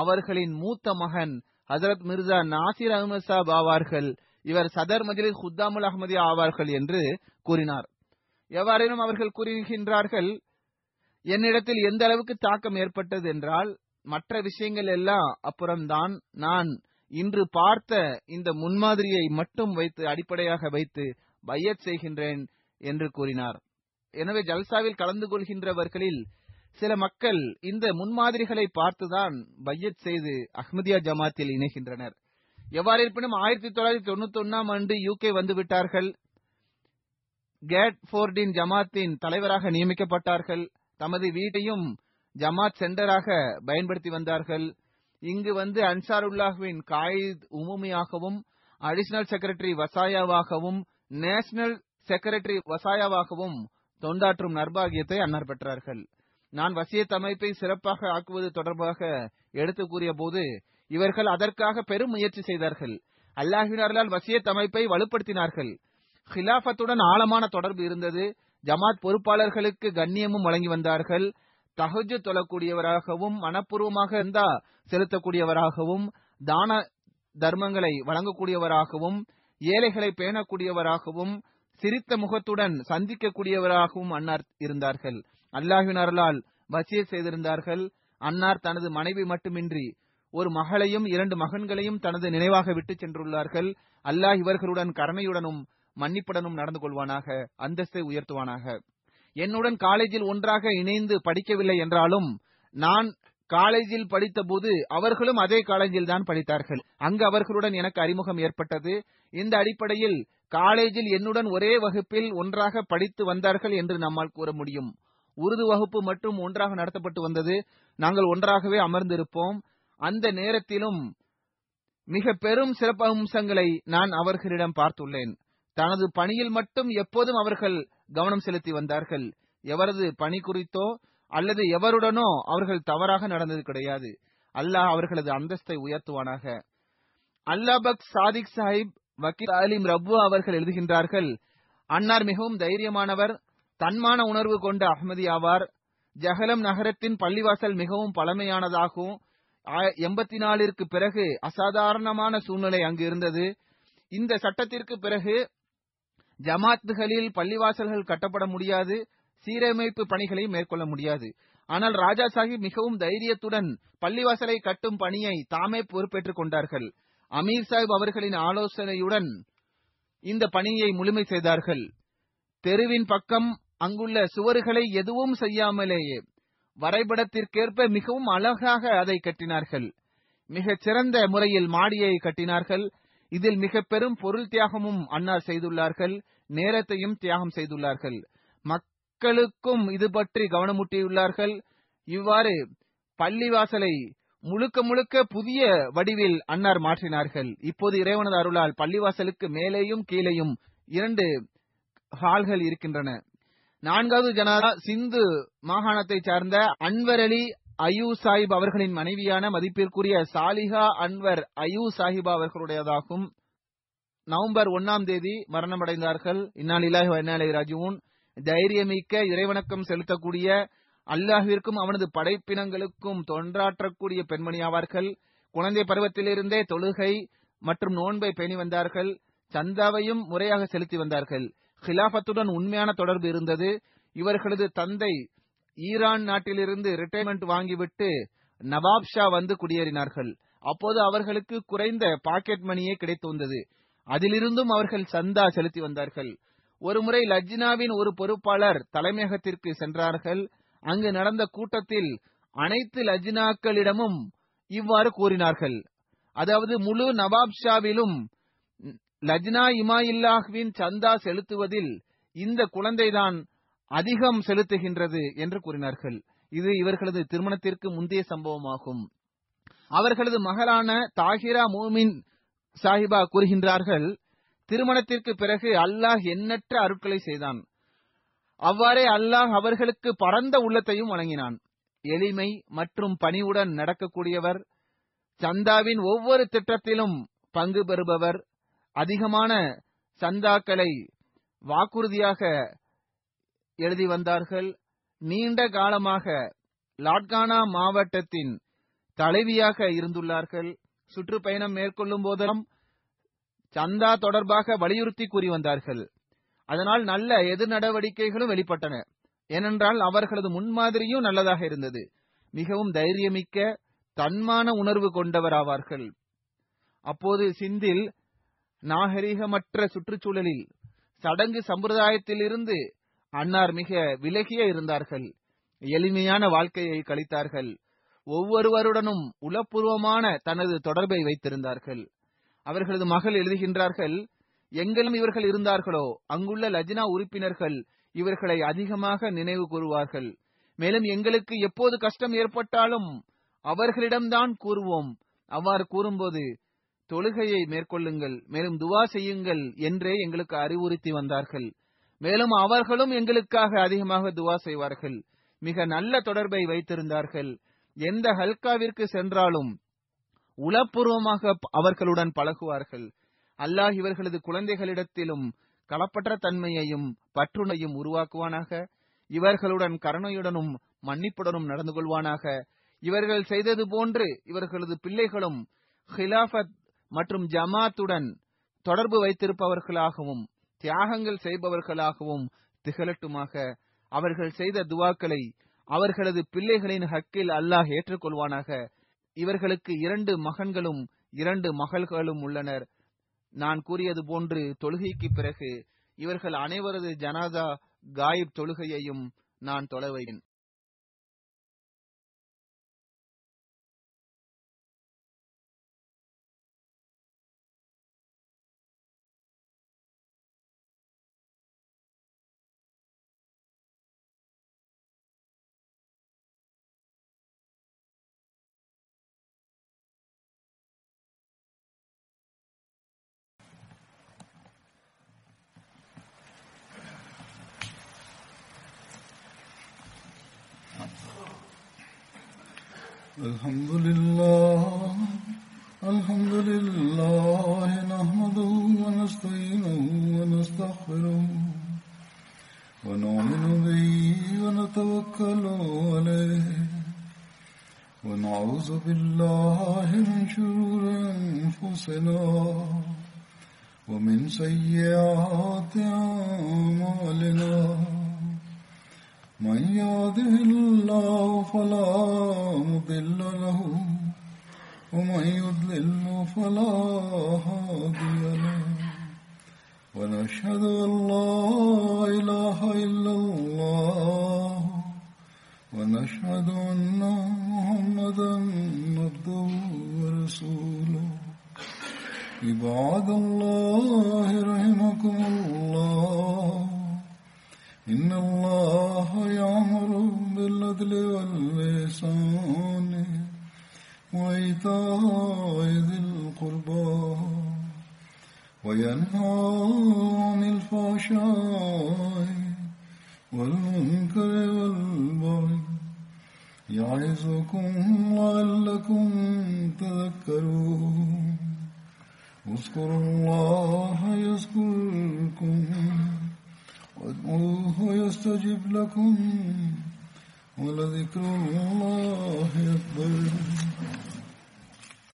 அவர்களின் மூத்த மகன் ஹசரத் மிர்சா நாசிர் அஹ்மத் சாப் ஆவார்கள், இவர் சதர் மஜ்லிஸ் குத்தாமுல் அஹ்மதி ஆவார்கள் என்று கூறினார். எவ்வாறேனும் அவர்கள் கூறுகின்றார்கள், என்னிடத்தில் எந்த அளவுக்கு தாக்கம் ஏற்பட்டது என்றால், மற்ற விஷயங்கள் எல்லாம் அப்புறம்தான், நான் இன்று பார்த்த இந்த முன்மாதிரியை மட்டும் வைத்து அடிப்படையாக வைத்து பையத் செய்கின்றேன் என்று கூறினார். எனவே ஜல்சாவில் கலந்து கொள்கின்றவர்களில் சில மக்கள் இந்த முன்மாதிரிகளை பார்த்துதான் பையத் செய்து அஹ்மதியா ஜமாத்தில் இணைகின்றனர். எவ்வாறு இருப்பினும் ஆயிரத்தி தொள்ளாயிரத்தி தொண்ணூத்தி ஒன்னாம் ஆண்டு யூகே வந்துவிட்டார்கள். கேட் போர்டின் ஜமாத்தின் தலைவராக நியமிக்கப்பட்டார்கள். தமது வீட்டையும் ஜமாத் சென்டராக பயன்படுத்தி வந்தார்கள். இங்கு வந்து அன்சாருல்லாஹ்வின் காயித் உமுமியாகவும் அடிஷனல் செக்ரட்டரி வசாயாவாகவும் நேஷனல் செக்ரட்டரி வசாயாவாகவும் தொண்டாற்றும் நற்பாகியத்தை அன்னார் பெற்றார்கள். நான் வசியத் அமைப்பை சிறப்பாக ஆக்குவது தொடர்பாக எடுத்து கூறிய போது இவர்கள் அதற்காக பெரும் முயற்சி செய்தார்கள். அல்லாஹ்வினால் வசியத் அமைப்பை வலுப்படுத்தினார்கள். ஹிலாஃபத்துடன் ஆழமான தொடர்பு இருந்தது. ஜமாத் பொறுப்பாளர்களுக்கு கண்ணியமும் வழங்கி வந்தார்கள். தஹஜ்ஜு தொழக்கூடியவராகவும் மனப்பூர்வமாக இருந்தா செலுத்தக்கூடியவராகவும் தான தர்மங்களை வழங்கக்கூடியவராகவும் ஏழைகளை பேணக்கூடியவராகவும் சிரித்த முகத்துடன் சந்திக்கக்கூடியவராகவும் அன்னார் இருந்தார்கள். அல்லாஹ்வின் அருளால் வசியத் செய்திருந்தார்கள். அன்னார் தனது மனைவி மட்டுமின்றி ஒரு மகளையும் இரண்டு மகன்களையும் தனது நினைவாக விட்டு சென்றுள்ளார்கள். அல்லாஹ் இவர்களுடன் கருணையுடனும் மன்னிப்புடனும் நடந்து கொள்வானாக, அந்தஸ்தை உயர்த்துவானாக. என்னுடன் காலேஜில் ஒன்றாக இணைந்து படிக்கவில்லை என்றாலும் நான் காலேஜில் படித்த போது அவர்களும் அதே காலேஜில் தான் படித்தார்கள். அங்கு அவர்களுடன் எனக்கு அறிமுகம் ஏற்பட்டது. இந்த அடிப்படையில் காலேஜில் என்னுடன் ஒரே வகுப்பில் ஒன்றாக படித்து வந்தார்கள் என்று நம்மால் கூற முடியும். உருது வகுப்பு மட்டும் ஒன்றாக நடத்தப்பட்டு வந்தது. நாங்கள் ஒன்றாகவே அமர்ந்திருப்போம். அந்த நேரத்திலும் மிக பெரும் சிறப்பம்சங்களை நான் அவர்களிடம் பார்த்துள்ளேன். தனது பணியில் மட்டும் எப்போதும் அவர்கள் கவனம் செலுத்தி வந்தார்கள். எவரது பணி குறித்தோ அல்லது எவருடனோ அவர்கள் தவறாக நடந்தது கிடையாது. அல்லாஹ் அவர்களது அந்தஸ்தை உயர்த்துவானாக. அல்லாஹ் பக் சாதிக் சாஹிப் வக்கீல் அலிம் ரபு அவர்கள் எழுதுகின்றார்கள், அன்னார் மிகவும் தைரியமானவர், தன்மான உணர்வு கொண்ட அஹ்மதி ஆவார். ஜஹலம் நகரத்தின் பள்ளிவாசல் மிகவும் பழமையானதாகவும் எண்பத்தி நாலிற்கு பிறகு அசாதாரணமான சூழ்நிலை அங்கு இருந்தது. இந்த சட்டத்திற்கு பிறகு ஜமாத்துகளில் பள்ளிவாசல்கள் கட்டப்பட முடியாது, சீரமைப்பு பணிகளை மேற்கொள்ள முடியாது. ஆனால் ராஜா சாஹிப் மிகவும் தைரியத்துடன் பள்ளிவாசலை கட்டும் பணியை தாமே பொறுப்பேற்றுக் கொண்டார்கள். அமீர் சாஹிப் அவர்களின் ஆலோசனையுடன் இந்த பணியை முழுமை செய்தார்கள். தெருவின் பக்கம் அங்குள்ள சுவர்களை எதுவும் செய்யாமலேயே வரைபடத்திற்கேற்ப மிகவும் அழகாக அதை கட்டினார்கள். மிகச் சிறந்த முறையில் மாடியை கட்டினார்கள். இதில் மிக பெரும் பொருள் தியாகமும் அன்னார் செய்துள்ளார்கள், நேரத்தையும் தியாகம் செய்துள்ளார்கள். மக்களுக்கும் இது பற்றி கவனமூட்டியுள்ளார்கள். இவ்வாறு பள்ளிவாசலை முழுக்க முழுக்க புதிய வடிவில் அன்னார் மாற்றினார்கள். இப்போது இறைவனது அருளால் பள்ளிவாசலுக்கு மேலேயும் கீழேயும் இரண்டு ஹால்கள் இருக்கின்றன. நான்காவது ஜனாதா சிந்து மாகாணத்தை சார்ந்த அன்வர் அலி அயூ சாஹிப் அவர்களின் மனைவியான மதிப்பிற்குரிய சாலிஹா அன்வர் அயூ சாஹிபா அவர்களுடையதாகும். நவம்பர் ஒன்னாம் தேதி மரணமடைந்தார்கள். இன்னா லில்லாஹி வ இன்னா இலைஹி ராஜிஊன். தைரியமிக்க, இறைவணக்கம் செலுத்தக்கூடிய, அல்லாஹ்விற்கும் அவனது படைப்பினங்களுக்கும் தொன்றாற்றக்கூடிய பெண்மணி ஆவார்கள். குழந்தை பருவத்திலிருந்தே தொழுகை மற்றும் நோன்பை பேணி வந்தார்கள். சந்தாவையும் முறையாக செலுத்தி வந்தார்கள். ஹிலாபத்துடன் உண்மையான தொடர்பு இருந்தது. இவர்களது தந்தை ஈரான் நாட்டிலிருந்து ரிட்டைர்மெண்ட் வாங்கிவிட்டு நவாப் ஷா வந்து குடியேறினார்கள். அப்போது அவர்களுக்கு குறைந்த பாக்கெட் மணியே கிடைத்து வந்தது. அதிலிருந்தும் அவர்கள் சந்தா செலுத்தி வந்தார்கள். ஒருமுறை லஜ்னாவின் ஒரு பொறுப்பாளர் தலைமையகத்திற்கு சென்றார்கள். அங்கு நடந்த கூட்டத்தில் அனைத்து லஜ்னாக்களிடமும் இவ்வாறு கூறினார்கள். அதாவது முழு நவாப் ஷாவிலும் லஜ்னா இமாயில்லாஹ்வின் சந்தா செலுத்துவதில் இந்த குழந்தைதான் அதிகம் செலுத்துகின்றது என்று கூறினார்கள். இது இவர்களது திருமணத்திற்கு முந்தைய சம்பவமாகும். அவர்களது மகளான தாகிரா மோமின் சாஹிபா கூறுகின்றார்கள், திருமணத்திற்கு பிறகு அல்லாஹ் எண்ணற்ற அருட்களை செய்தான். அவ்வாறே அல்லாஹ் அவர்களுக்கு பரந்த உள்ளத்தையும் வழங்கினான். எளிமை மற்றும் பணிவுடன் நடக்கக்கூடியவர், சந்தாவின் ஒவ்வொரு திட்டத்திலும் பங்கு பெறுபவர், அதிகமான சந்தாக்களை வாக்குறுதியாக எழுதி வந்தார்கள். நீண்ட காலமாக லாட்கானா மாவட்டத்தின் தலைவியாக இருந்துள்ளார்கள். சுற்றுப்பயணம் மேற்கொள்ளும் போதெல்லாம் சந்தா தொடர்பாக வலியுறுத்தி கூறி வந்தார்கள். அதனால் நல்ல எதிர் நடவடிக்கைகளும் வெளிப்பட்டன. ஏனென்றால் அவர்களது முன்மாதிரியும் நல்லதாக இருந்தது. மிகவும் தைரியமிக்க, தன்மான உணர்வு கொண்டவராவார்கள். அப்போது சிந்தில் நாகரிகமற்ற சுற்றுச்சூழலில் சடங்கு சம்பிரதாயத்திலிருந்து அன்னார் மிக விலகிய இருந்தார்கள். எளிமையான வாழ்க்கையை கழித்தார்கள். ஒவ்வொருவருடனும் உளப்பூர்வமான தனது தொடர்பை வைத்திருந்தார்கள். அவர்களது மகள் எழுதுகின்றார்கள், எங்கெல்லாம் இவர்கள் இருந்தார்களோ அங்குள்ள லஜ்னா உறுப்பினர்கள் இவர்களை அதிகமாக நினைவு கூறுவார்கள். மேலும் எங்களுக்கு எப்போது கஷ்டம் ஏற்பட்டாலும் அவர்களிடம்தான் கூறுவோம். அவ்வாறு கூறும்போது தொழுகையை மேற்கொள்ளுங்கள், மேலும் துவா செய்யுங்கள் என்றே எங்களுக்கு அறிவுறுத்தி வந்தார்கள். மேலும் அவர்களும் எங்களுக்காக அதிகமாக துவா செய்வார்கள். மிக நல்ல தொடர்பை வைத்திருந்தார்கள். எந்த ஹல்காவிற்கு சென்றாலும் உளப்பூர்வமாக அவர்களுடன் பழகுவார்கள். அல்லாஹ் இவர்களது குழந்தைகளிடத்திலும் களப்பற்ற தன்மையையும் பற்றுணையும் உருவாக்குவானாக. இவர்களுடன் கருணையுடனும் மன்னிப்புடனும் நடந்து கொள்வானாக. இவர்கள் செய்தது போன்று இவர்களது பிள்ளைகளும் ஹிலாஃபத் மற்றும் ஜமாத்துடன் தொடர்பு வைத்திருப்பவர்களாகவும் தியாகங்கள் செய்பவர்களாகவும் திகழட்டுமாக. அவர்கள் செய்த துவாக்களை அவர்களது பிள்ளைகளின் ஹக்கில் அல்லாஹ் ஏற்றுக்கொள்வானாக. இவர்களுக்கு இரண்டு மகன்களும் இரண்டு மகள்களும் உள்ளனர். நான் கூறியது போன்று தொழுகைக்கு பிறகு இவர்கள் அனைவரது ஜனாதா காயிப் தொழுகையையும் நான் தொலைவேன். Alhamdulillah, Alhamdulillah, nahmaduhu wa nasta'inuhu wa nastaghfiruh. ونؤمن به ونتوكل عليه ونعوذ بالله من شرور أنفسنا ومن سيئات أعمالنا من يهده الله فلا مضل له ومن يضلل فلا هادي له ونشهد أن لا إله إلا الله ونشهد أن محمدا عبده ورسوله عباد الله رحمكم الله إن الله يأمر بالعدل والإحسان وإيتاء ذي القربى وينهى عن الفحشاء والمنكر والبغي يعظكم لعلكم تذكرون اذكروا الله يذكركم وادعوه يستجب لكم ولذكر الله أكبر.